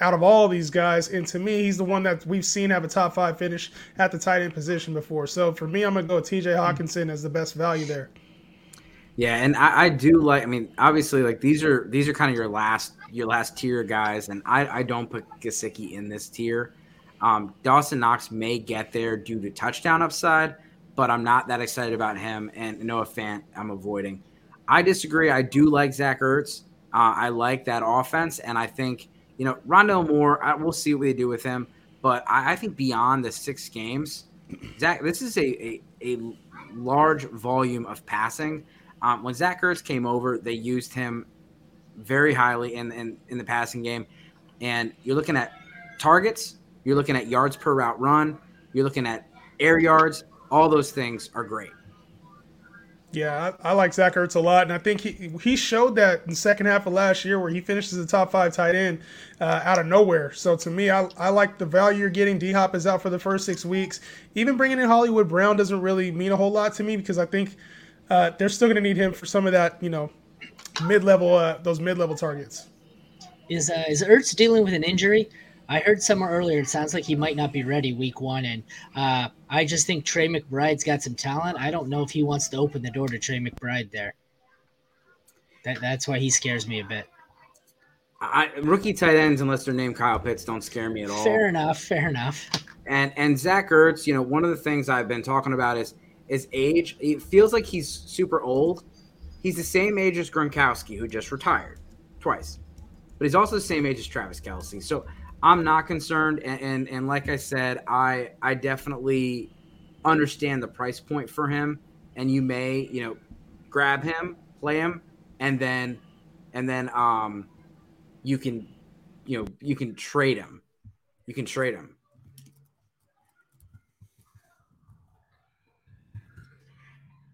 out of all these guys, and to me, he's the one that we've seen have a top five finish at the tight end position before. So for me, I'm going to go with T J Hockenson as the best value there. Yeah, and I, I do like – I mean, obviously, like these are these are kind of your last your last tier guys, and I, I don't put Gesicki in this tier. Um, Dawson Knox may get there due to touchdown upside, but I'm not that excited about him, and Noah Fant I'm avoiding. I disagree. I do like Zach Ertz. Uh, I like that offense, and I think – You know, Rondale Moore, I, we'll see what they do with him. But I, I think beyond the six games, Zach, this is a, a, a large volume of passing. Um, when Zach Ertz came over, they used him very highly in, in, in the passing game. And you're looking at targets. You're looking at yards per route run. You're looking at air yards. All those things are great. Yeah, I, I like Zach Ertz a lot, and I think he he showed that in the second half of last year where he finishes the top five tight end uh, out of nowhere. So to me, I, I like the value you're getting. D-Hop is out for the first six weeks. Even bringing in Hollywood Brown doesn't really mean a whole lot to me because I think uh, they're still going to need him for some of that, you know, mid-level uh, those mid-level targets. Is uh, is Ertz dealing with an injury? I heard somewhere earlier it sounds like he might not be ready week one, and uh, I just think Trey McBride's got some talent. I don't know if he wants to open the door to Trey McBride there. That, that's why he scares me a bit. I, rookie tight ends, unless they're named Kyle Pitts, don't scare me at all. Fair enough, fair enough. And and Zach Ertz, you know, one of the things I've been talking about is is age. It feels like he's super old. He's the same age as Gronkowski, who just retired twice. But he's also the same age as Travis Kelce. So I'm not concerned, and, and and like I said, I I definitely understand the price point for him, and you may, you know, grab him, play him, and then and then um you can you know you can trade him. You can trade him.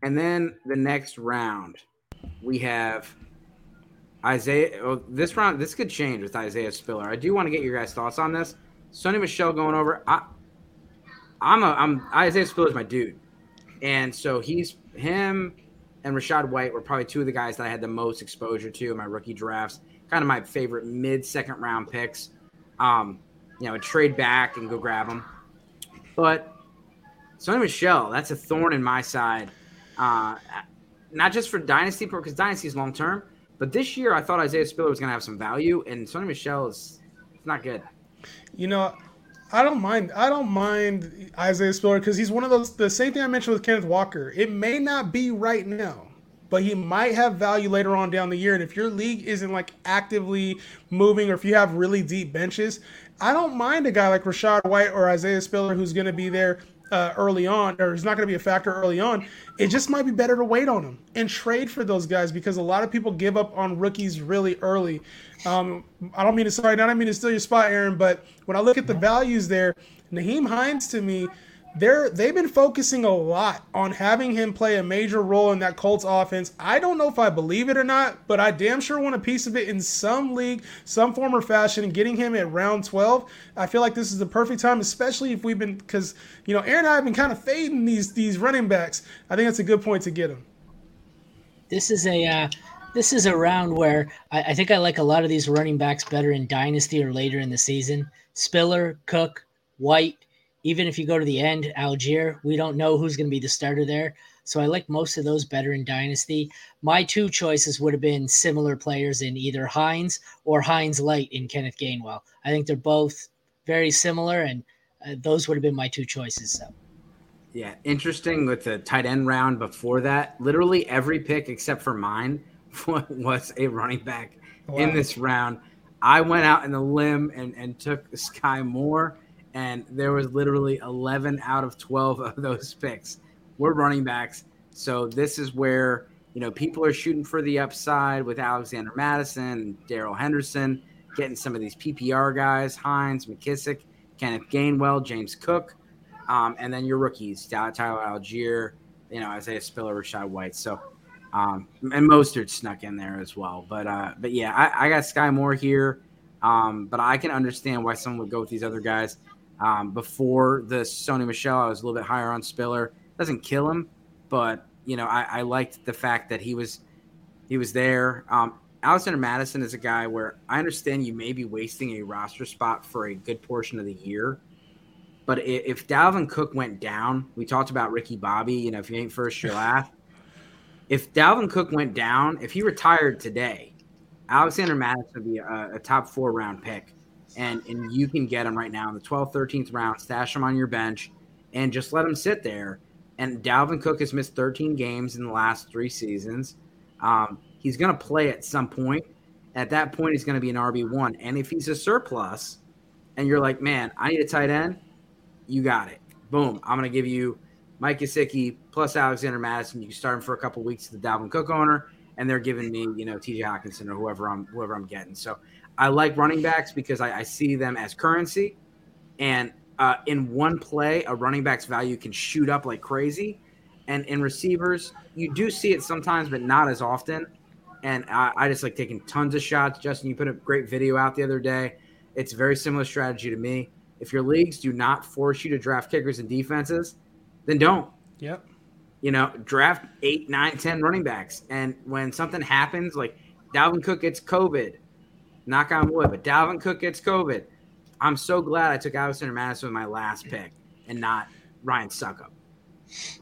And then the next round we have Isaiah, oh, this round, this could change with Isaiah Spiller. I do want to get your guys' thoughts on this. Sonny Michel going over. I, I'm a, I'm Isaiah Spiller's my dude, and so he's him and Rashad White were probably two of the guys that I had the most exposure to in my rookie drafts. Kind of my favorite mid-second round picks. Um, you know, I'd trade back and go grab them. But Sonny Michel, that's a thorn in my side, uh, not just for dynasty, because dynasty is long term. But this year, I thought Isaiah Spiller was going to have some value, and Sonny Michel is not good. You know, I don't mind. I don't mind Isaiah Spiller because he's one of those. The same thing I mentioned with Kenneth Walker. It may not be right now, but he might have value later on down the year. And if your league isn't like actively moving, or if you have really deep benches, I don't mind a guy like Rashad White or Isaiah Spiller who's going to be there uh, early on, or is not going to be a factor early on, it just might be better to wait on them and trade for those guys, because a lot of people give up on rookies really early. Um, I don't mean to, sorry, I don't mean to steal your spot, Aaron, but when I look at the values there, Nyheim Hines, to me, They're, they've been focusing a lot on having him play a major role in that Colts offense. I don't know if I believe it or not, but I damn sure want a piece of it in some league, some form or fashion, and getting him at round twelve. I feel like this is the perfect time, especially if we've been, because, you know, Aaron and I have been kind of fading these these running backs. I think that's a good point to get him. This is a uh, this is a round where I, I think I like a lot of these running backs better in Dynasty or later in the season. Spiller, Cook, White. Even if you go to the end, Algier, we don't know who's going to be the starter there. So I like most of those better in Dynasty. My two choices would have been similar players in either Hines or Hines Light in Kenneth Gainwell. I think they're both very similar, and uh, those would have been my two choices. So, yeah, interesting with the tight end round before that. Literally every pick except for mine was a running back wow. in this round. I went out in the limb and, and took Sky Moore. And there was literally eleven out of twelve of those picks were running backs. So this is where, you know, people are shooting for the upside with Alexander Mattison and Darrell Henderson, getting some of these P P R guys, Hines, McKissick, Kenneth Gainwell, James Cook, um, and then your rookies, Tyler Algier, you know, Isaiah Spiller, Rashad White. So, um, and Mostert snuck in there as well. But, uh, but yeah, I, I got Sky Moore here, um, but I can understand why someone would go with these other guys. Um, before the Sony Michel, I was a little bit higher on Spiller. Doesn't kill him, but you know, I, I liked the fact that he was he was there. Um, Alexander Mattison is a guy where I understand you may be wasting a roster spot for a good portion of the year, but if, if Dalvin Cook went down, we talked about Ricky Bobby. You know, if you ain't first, you're last. If Dalvin Cook went down, if he retired today, Alexander Mattison would be a, a top four round pick. And and you can get him right now in the twelfth, thirteenth round, stash him on your bench, and just let him sit there. And Dalvin Cook has missed thirteen games in the last three seasons. Um, he's going to play at some point. At that point, he's going to be an R B one. And if he's a surplus and you're like, man, I need a tight end, you got it. Boom. I'm going to give you Mike Gesicki plus Alexander Mattison. You can start him for a couple weeks to the Dalvin Cook owner, and they're giving me, you know, T J Hockenson or whoever I'm whoever I'm getting. So I like running backs because I, I see them as currency, and uh, in one play, a running back's value can shoot up like crazy. And in receivers, you do see it sometimes, but not as often. And I, I just like taking tons of shots. Justin, you put a great video out the other day. It's a very similar strategy to me. If your leagues do not force you to draft kickers and defenses, then don't. Yep. You know, draft eight, nine, ten running backs. And when something happens, like Dalvin Cook gets COVID, knock on wood, but Dalvin Cook gets COVID. I'm so glad I took Alexander Mattison with my last pick and not Ryan Suckup.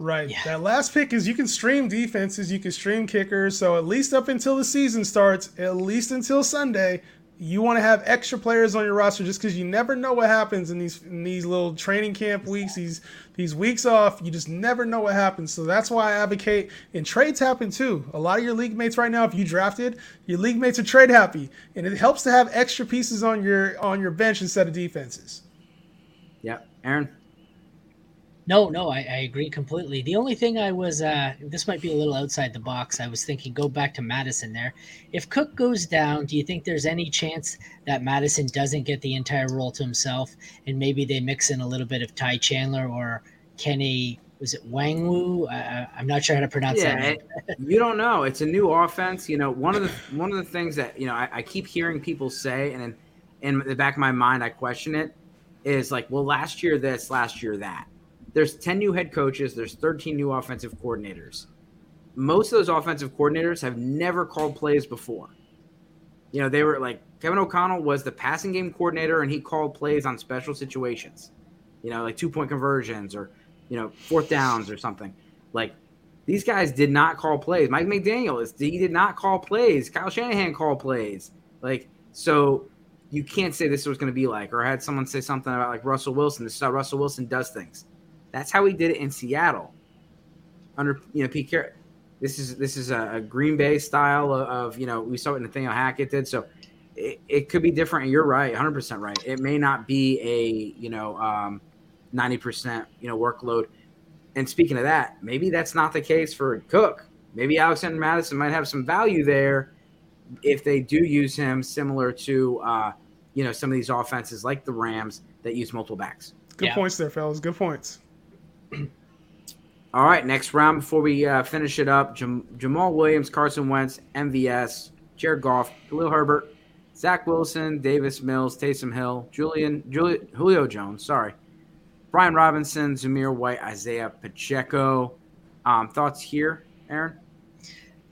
Right. Yeah. That last pick is, you can stream defenses, you can stream kickers. So at least up until the season starts, at least until Sunday, you want to have extra players on your roster just because you never know what happens in these in these little training camp weeks, these these weeks off. You just never know what happens. So that's why I advocate, and trades happen too. A lot of your league mates right now, if you drafted, your league mates are trade happy, and it helps to have extra pieces on your on your bench instead of defenses. Yeah, Aaron? No, no, I, I agree completely. The only thing I was, uh, this might be a little outside the box, I was thinking go back to Madison there. If Cook goes down, do you think there's any chance that Madison doesn't get the entire role to himself, and maybe they mix in a little bit of Ty Chandler or Kenny, was it Wangwu? Uh, I'm not sure how to pronounce yeah, that. It, you don't know. It's a new offense. You know, one of the one of the things that, you know, I, I keep hearing people say, and in, in the back of my mind I question it, is like, well, last year this, last year that. There's ten new head coaches. There's thirteen new offensive coordinators. Most of those offensive coordinators have never called plays before. You know, they were like, Kevin O'Connell was the passing game coordinator, and he called plays on special situations, you know, like two-point conversions or, you know, fourth downs or something. Like, these guys did not call plays. Mike McDaniel, is he did not call plays. Kyle Shanahan called plays. Like, so you can't say this is what it's going to be like. Or I had someone say something about, like, Russell Wilson. This is how Russell Wilson does things. That's how he did it in Seattle under, you know, Pete Carroll. This is this is a, a Green Bay style of, of, you know, we saw what Nathaniel Hackett did. So it, it could be different. And you're right, one hundred percent right. It may not be a, you know, um, ninety percent, you know, workload. And speaking of that, maybe that's not the case for Cook. Maybe Alexander Mattison might have some value there if they do use him similar to, uh, you know, some of these offenses like the Rams that use multiple backs. Good yeah. points there, fellas. Good points. All right, next round before we uh, finish it up, Jam- Jamal Williams, Carson Wentz, M V S, Jared Goff, Khalil Herbert, Zach Wilson, Davis Mills, Taysom Hill, Julian, Juli- Julio Jones, sorry, Brian Robinson, Zamir White, Isaiah Pacheco. Um, thoughts here, Aaron?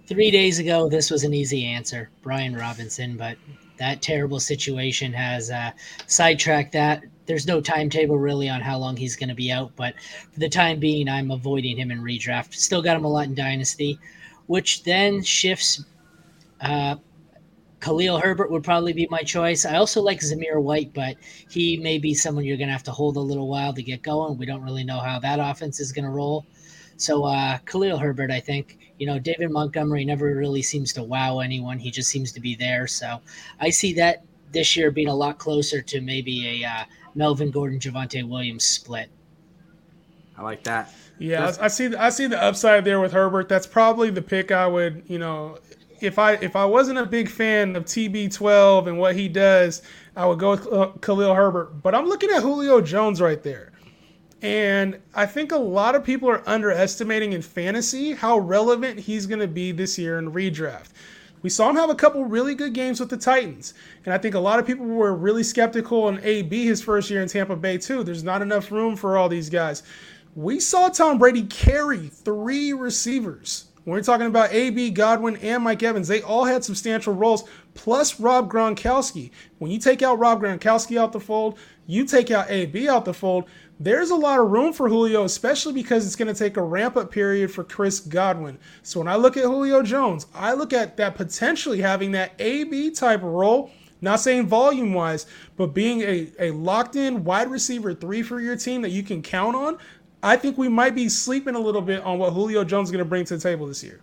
Three days ago, this was an easy answer, Brian Robinson, but that terrible situation has uh, sidetracked that. There's no timetable really on how long he's going to be out, but for the time being, I'm avoiding him in redraft. Still got him a lot in Dynasty, which then shifts uh, Khalil Herbert would probably be my choice. I also like Zamir White, but he may be someone you're going to have to hold a little while to get going. We don't really know how that offense is going to roll. So uh, Khalil Herbert, I think, you know, David Montgomery never really seems to wow anyone. He just seems to be there. So I see that this year being a lot closer to maybe a uh, Melvin Gordon, Javonte Williams split. I like that. Yeah, I, I see. I see the upside there with Herbert. That's probably the pick I would, you know, if I if I wasn't a big fan of T B twelve and what he does, I would go with Khalil Herbert. But I'm looking at Julio Jones right there. And I think a lot of people are underestimating in fantasy how relevant he's going to be this year in redraft. We saw him have a couple really good games with the Titans. And I think a lot of people were really skeptical on A B his first year in Tampa Bay too. There's not enough room for all these guys. We saw Tom Brady carry three receivers. When we're talking about A B, Godwin, and Mike Evans, they all had substantial roles, plus Rob Gronkowski. When you take out Rob Gronkowski out the fold, you take out A B out the fold, there's a lot of room for Julio, especially because it's going to take a ramp-up period for Chris Godwin. So when I look at Julio Jones, I look at that potentially having that A B type of role, not saying volume-wise, but being a, a locked-in wide receiver three for your team that you can count on. I think we might be sleeping a little bit on what Julio Jones is going to bring to the table this year.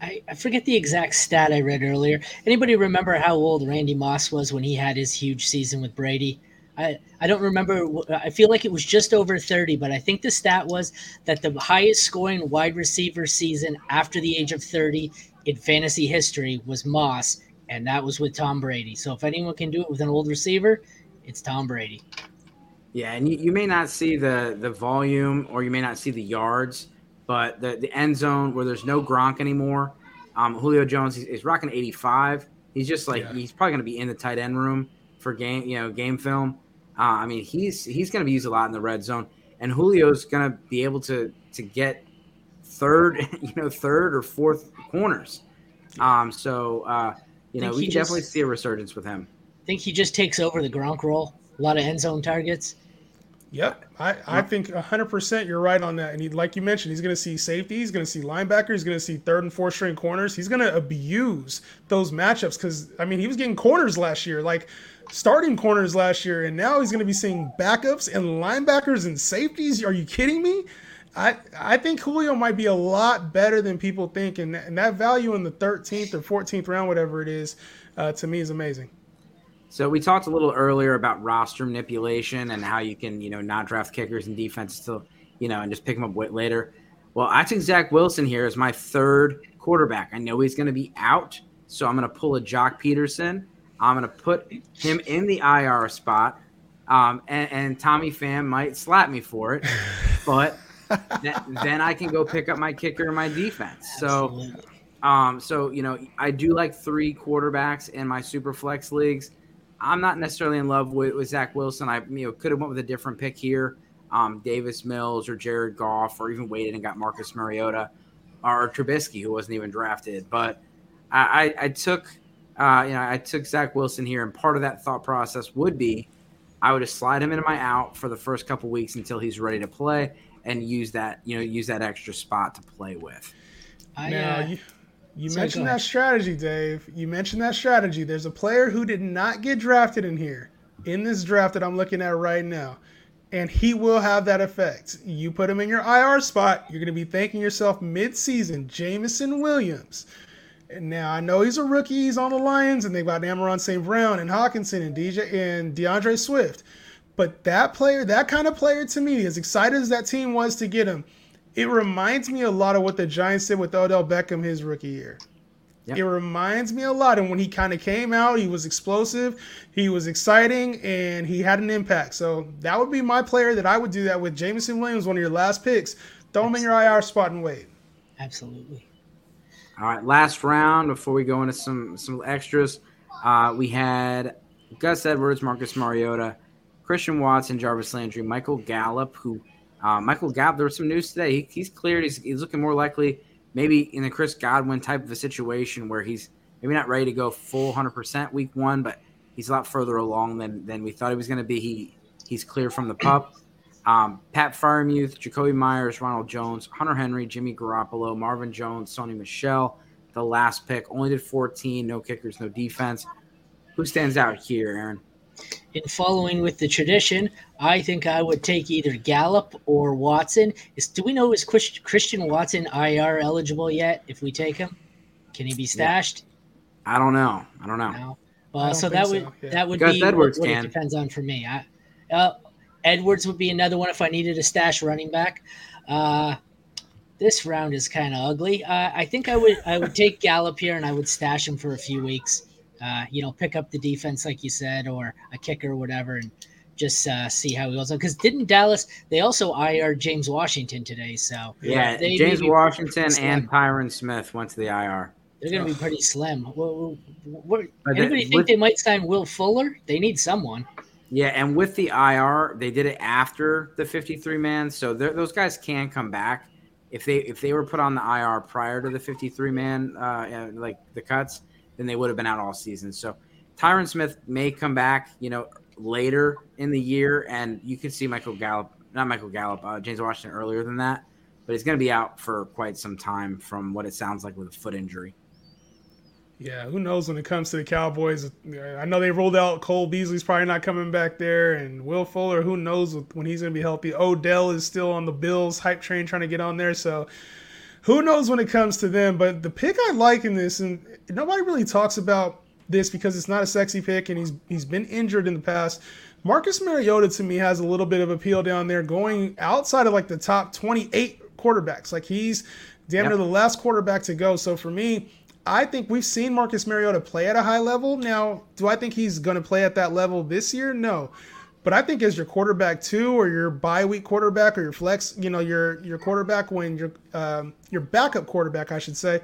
I, I forget the exact stat I read earlier. Anybody remember how old Randy Moss was when he had his huge season with Brady? I, I don't remember. I feel like it was just over thirty, but I think the stat was that the highest scoring wide receiver season after the age of thirty in fantasy history was Moss, and that was with Tom Brady. So if anyone can do it with an old receiver, it's Tom Brady. Yeah, and you, you may not see the, the volume or you may not see the yards, but the, the end zone where there's no Gronk anymore, um, Julio Jones is rocking eighty-five. He's just like yeah. he's probably going to be in the tight end room for game, you know, game film. Uh, I mean, he's he's going to be used a lot in the red zone, and Julio's going to be able to to get third, you know, third or fourth corners. Um, so uh, you know, we just, definitely see a resurgence with him. I think he just takes over the Gronk role. A lot of end zone targets. Yep, I, I think one hundred percent you're right on that. And he, like you mentioned, he's going to see safety, he's going to see linebacker, he's going to see third and fourth string corners. He's going to abuse those matchups because, I mean, he was getting corners last year, like starting corners last year, and now he's going to be seeing backups and linebackers and safeties. Are you kidding me? I, I think Julio might be a lot better than people think, and, and that value in the thirteenth or fourteenth round, whatever it is, uh, to me is amazing. So we talked a little earlier about roster manipulation and how you can, you know, not draft kickers and defense till, you know, and just pick them up later. Well, I took Zach Wilson here as my third quarterback. I know he's going to be out, so I'm going to pull a Joc Pederson. I'm going to put him in the I R spot, um, and, and Tommy Pham might slap me for it, but th- then I can go pick up my kicker and my defense. So, um, so you know, I do like three quarterbacks in my Superflex leagues. I'm not necessarily in love with, with Zach Wilson. I you know could have went with a different pick here, um, Davis Mills or Jared Goff, or even waited and got Marcus Mariota or Trubisky, who wasn't even drafted. But I, I, I took uh, you know I took Zach Wilson here, and part of that thought process would be I would just slide him into my out for the first couple weeks until he's ready to play, and use that you know use that extra spot to play with. I, now, uh... you- You so mentioned that strategy, Dave. You mentioned that strategy. There's a player who did not get drafted in here, in this draft that I'm looking at right now, and he will have that effect. You put him in your I R spot, you're going to be thanking yourself mid-season, Jameson Williams. And now I know he's a rookie. He's on the Lions, and they've got Amon-Ra Saint Brown and Hockenson and D J and DeAndre Swift. But that player, that kind of player to me, as excited as that team was to get him, it reminds me a lot of what the Giants did with Odell Beckham his rookie year. Yep. It reminds me a lot. And when he kind of came out, he was explosive, he was exciting, and he had an impact. So that would be my player that I would do that with. Jameson Williams, one of your last picks. Throw him in your I R spot and wait. Absolutely. All right, last round before we go into some some extras. Uh, we had Gus Edwards, Marcus Mariota, Christian Watson, Jarvis Landry, Michael Gallup, who uh, – Michael Gallup, there was some news today. He, he's cleared. He's, he's looking more likely maybe in the Chris Godwin type of a situation where he's maybe not ready to go full one hundred percent week one, but he's a lot further along than, than we thought he was going to be. He He's clear from the pup. Um, Pat Freiermuth, Jacoby Myers, Ronald Jones, Hunter Henry, Jimmy Garoppolo, Marvin Jones, Sony Michel, the last pick. Only did fourteen, no kickers, no defense. Who stands out here, Aaron? In following with the tradition, I think I would take either Gallup or Watson. Is, do we know is Christian Watson I R eligible yet if we take him? Can he be stashed? Yeah. I don't know. I don't know. No. Uh, I don't so, that so. Would, yeah. that would Gus be Edwards, what, what it depends on for me. I, uh, Edwards would be another one if I needed a stash running back. Uh, this round is kind of ugly. Uh, I think I would I would take Gallup here and I would stash him for a few weeks. Uh, you know, pick up the defense like you said, or a kicker, or whatever, and just uh, see how he goes. Because didn't Dallas? They also I R James Washington today, so yeah, they, James Washington and Tyron Smith went to the I R. They're going to be pretty slim. What, what, anybody they, think with, they might sign Will Fuller? They need someone. Yeah, and with the I R, they did it after the fifty-three man, so those guys can come back if they if they were put on the I R prior to the fifty-three man, uh, like the cuts. Then they would have been out all season. So Tyron Smith may come back, you know, later in the year, and you can see Michael Gallup, not Michael Gallup, uh, James Washington earlier than that, but he's going to be out for quite some time from what it sounds like with a foot injury. Yeah, who knows when it comes to the Cowboys. I know they rolled out Cole Beasley's probably not coming back there, and Will Fuller, who knows when he's going to be healthy. Odell is still on the Bills hype train trying to get on there, so – who knows when it comes to them, but the pick I like in this, and nobody really talks about this because it's not a sexy pick, and he's he's been injured in the past. Marcus Mariota, to me, has a little bit of appeal down there going outside of, like, the top twenty-eight quarterbacks. Like, he's damn near yep. the last quarterback to go. So, for me, I think we've seen Marcus Mariota play at a high level. Now, do I think he's going to play at that level this year? No. But I think as your quarterback two or your bye week quarterback or your flex, you know, your your quarterback when your um, your backup quarterback, I should say,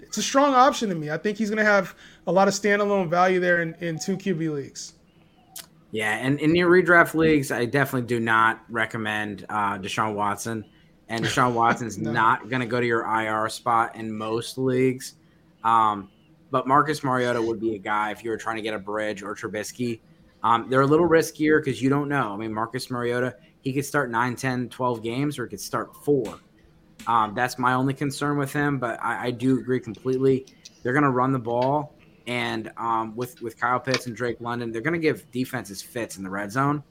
it's a strong option to me. I think he's going to have a lot of standalone value there in, in two Q B leagues. Yeah, and in your redraft leagues, I definitely do not recommend uh, Deshaun Watson. And Deshaun Watson's no. not going to go to your I R spot in most leagues. Um, but Marcus Mariota would be a guy if you were trying to get a Bridge or Trubisky. Um, they're a little riskier because you don't know. I mean, Marcus Mariota, he could start nine, ten, twelve games or he could start four. Um, that's my only concern with him, but I, I do agree completely. They're going to run the ball, and um, with, with Kyle Pitts and Drake London, they're going to give defenses fits in the red zone.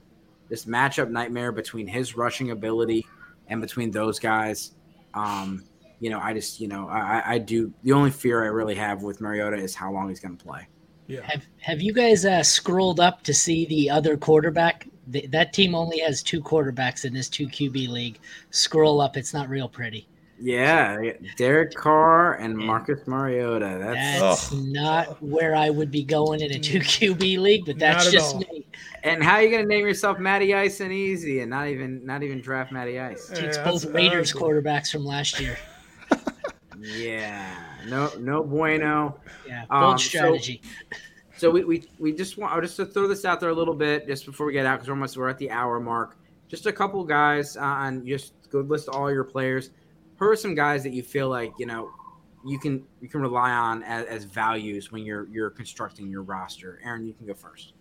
This matchup nightmare between his rushing ability and between those guys, um, you know, I just, you know, I, I do. The only fear I really have with Mariota is how long he's going to play. Yeah. Have Have you guys uh, scrolled up to see the other quarterback? The, that team only has two quarterbacks in this two Q B league. Scroll up; it's not real pretty. Yeah, Derek Carr and Marcus Mariota. That's, that's not where I would be going in a two Q B league, but that's just all. Me. And how are you going to name yourself Matty Ice and Easy, and not even not even draft Matty Ice? Yeah, it's both Raiders ugly. Quarterbacks from last year. Yeah, no, no bueno. Yeah, bold um, strategy. So, so we, we we just want just to throw this out there a little bit just before we get out because we're almost we're at the hour mark. Just a couple guys on uh, just go list all your players. Who are some guys that you feel like you know you can you can rely on as, as values when you're you're constructing your roster? Aaron, you can go first.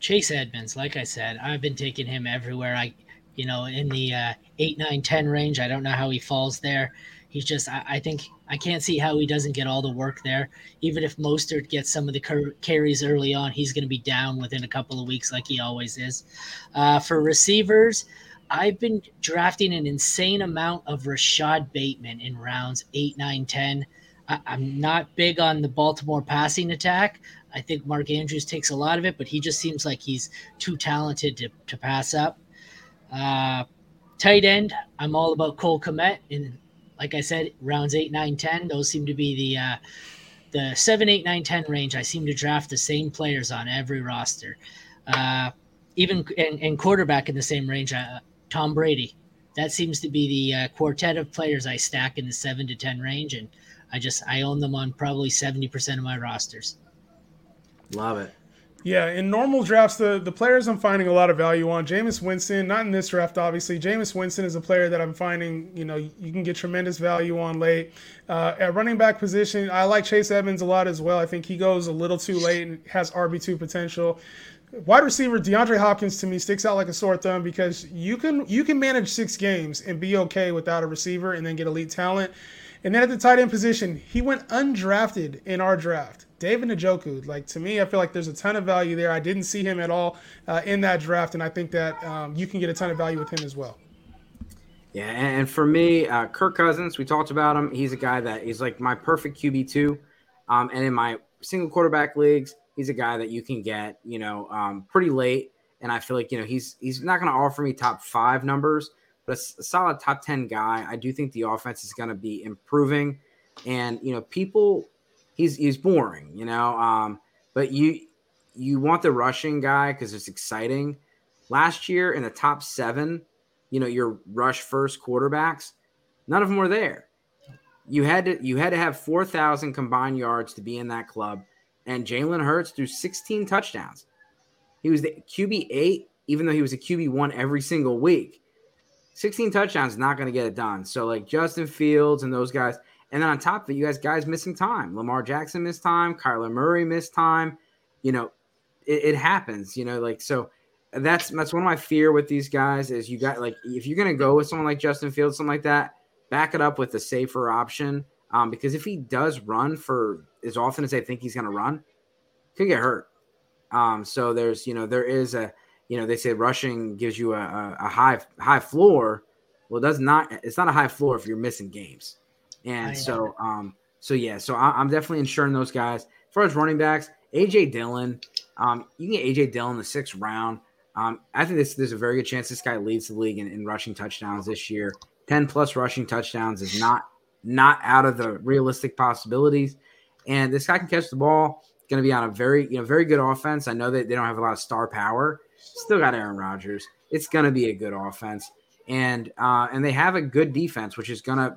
Chase Edmonds, like I said, I've been taking him everywhere. I you know in the uh, eight, nine, ten range. I don't know how he falls there. He's just, I, I think, I can't see how he doesn't get all the work there. Even if Mostert gets some of the cur- carries early on, he's going to be down within a couple of weeks like he always is. Uh, for receivers, I've been drafting an insane amount of Rashad Bateman in rounds eight, nine, ten. I, I'm not big on the Baltimore passing attack. I think Mark Andrews takes a lot of it, but he just seems like he's too talented to, to pass up. Uh, tight end, I'm all about Cole Kmet. And like I said, rounds eight, nine, ten, those seem to be the uh, the seven, eight, nine, ten range. I seem to draft the same players on every roster. Uh, even and, and quarterback in the same range, uh, Tom Brady. That seems to be the uh, quartet of players I stack in the seven to ten range, and I just I own them on probably seventy percent of my rosters. Love it. Yeah, in normal drafts, the, the players I'm finding a lot of value on, Jameis Winston, not in this draft, obviously. Jameis Winston is a player that I'm finding, you know, you can get tremendous value on late. Uh, at running back position, I like Chase Edmonds a lot as well. I think he goes a little too late and has R B two potential. Wide receiver DeAndre Hopkins to me sticks out like a sore thumb because you can you can manage six games and be okay without a receiver and then get elite talent. And then at the tight end position, he went undrafted in our draft. David Njoku, like to me, I feel like there's a ton of value there. I didn't see him at all uh, in that draft, and I think that um, you can get a ton of value with him as well. Yeah, and for me, uh, Kirk Cousins, we talked about him. He's a guy that is like my perfect Q B two, um, and in my single quarterback leagues, he's a guy that you can get, you know, um, pretty late, and I feel like, you know, he's he's not going to offer me top five numbers, but a, a solid top ten guy. I do think the offense is going to be improving, and you know, people, he's he's boring, you know, um, but you you want the rushing guy because it's exciting. Last year in the top seven, you know, your rush first quarterbacks, none of them were there. You had to you had to have four thousand combined yards to be in that club. And Jalen Hurts threw sixteen touchdowns. He was the Q B eight, even though he was a Q B one every single week. sixteen touchdowns is not going to get it done. So, like, Justin Fields and those guys. And then on top of it, you guys guys missing time. Lamar Jackson missed time. Kyler Murray missed time. You know, it, it happens. You know, like, so that's that's one of my fear with these guys is you got, like, if you're going to go with someone like Justin Fields, something like that, back it up with a safer option. Um, because if he does run for as often as I think he's going to run, could get hurt. Um, so there's, you know, there is a, you know, they say rushing gives you a, a high, high floor. Well, it does not, it's not a high floor if you're missing games. And I so, um, so yeah, so I, I'm definitely insuring those guys. As far as running backs, A J Dillon, um, you can get A J Dillon in the sixth round. Um, I think this, there's a very good chance this guy leads the league in, in rushing touchdowns this year. ten plus rushing touchdowns is not, not out of the realistic possibilities. And this guy can catch the ball. Going to be on a very, you know, very good offense. I know that they don't have a lot of star power. Still got Aaron Rodgers. It's going to be a good offense, and uh, and they have a good defense, which is going to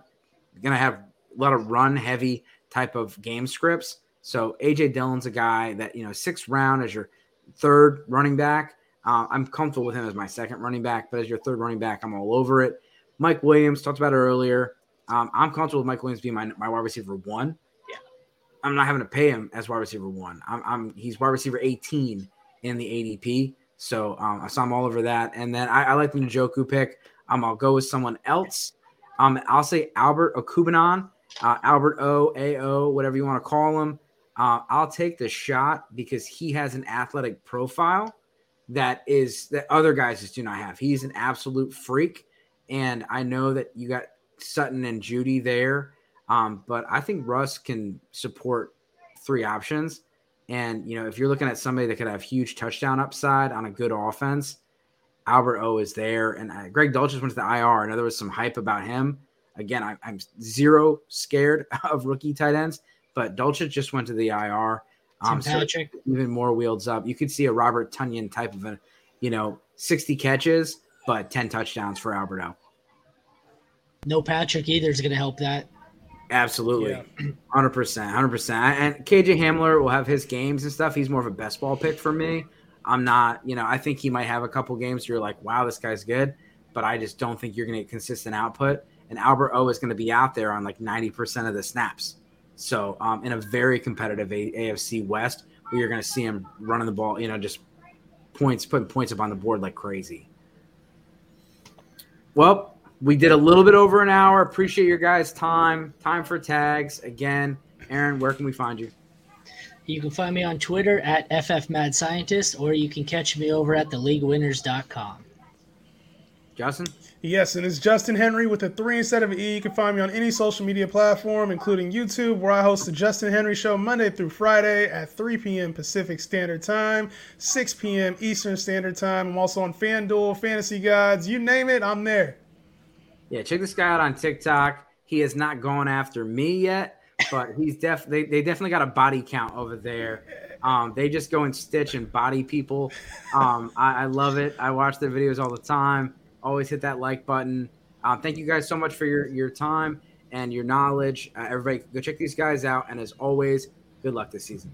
going to have a lot of run heavy type of game scripts. So A J Dillon's a guy that, you know, sixth round as your third running back. Uh, I'm comfortable with him as my second running back, but as your third running back, I'm all over it. Mike Williams, talked about it earlier. Um, I'm comfortable with Mike Williams being my my wide receiver one. I'm not having to pay him as wide receiver one. I'm, I'm he's wide receiver eighteen in the A D P. So um, so I'm all over that. And then I, I like the Njoku pick. Um, I'll go with someone else. Um, I'll say Albert Okubanon, uh, Albert O, A O, whatever you want to call him. Uh, I'll take the shot because he has an athletic profile that is that other guys just do not have. He's an absolute freak, and I know that you got Sutton and Judy there. Um, but I think Russ can support three options. And, you know, if you're looking at somebody that could have huge touchdown upside on a good offense, Albert O is there. And I, Greg Dulcich went to the I R. I know there was some hype about him. Again, I, I'm zero scared of rookie tight ends, but Dulcich just went to the I R. Um, so even more wheels up. You could see a Robert Tonyan type of a, you know, sixty catches, but ten touchdowns for Albert O. No Patrick either is going to help that. Absolutely. Yeah. one hundred percent. one hundred percent. And K J Hamler will have his games and stuff. He's more of a best ball pick for me. I'm not, you know, I think he might have a couple games where you're like, wow, this guy's good. But I just don't think you're going to get consistent output. And Albert O is going to be out there on like ninety percent of the snaps. So um, in a very competitive a- AFC West, where you're going to see him running the ball, you know, just points, putting points up on the board like crazy. Well, we did a little bit over an hour. Appreciate your guys' time. Time for tags. Again, Aaron, where can we find you? You can find me on Twitter at F F Mad Scientist, or you can catch me over at the league winners dot com. Justin? Yes, it is Justin Henry with a three instead of an E. You can find me on any social media platform, including YouTube, where I host the Justin Henry Show Monday through Friday at three p.m. Pacific Standard Time, six p.m. Eastern Standard Time. I'm also on FanDuel, Fantasy Gods, you name it, I'm there. Yeah, check this guy out on TikTok. He has not gone after me yet, but he's def- they, they definitely got a body count over there. Um, they just go and stitch and body people. Um, I, I love it. I watch their videos all the time. Always hit that like button. Uh, thank you guys so much for your, your time and your knowledge. Uh, everybody, go check these guys out. And as always, good luck this season.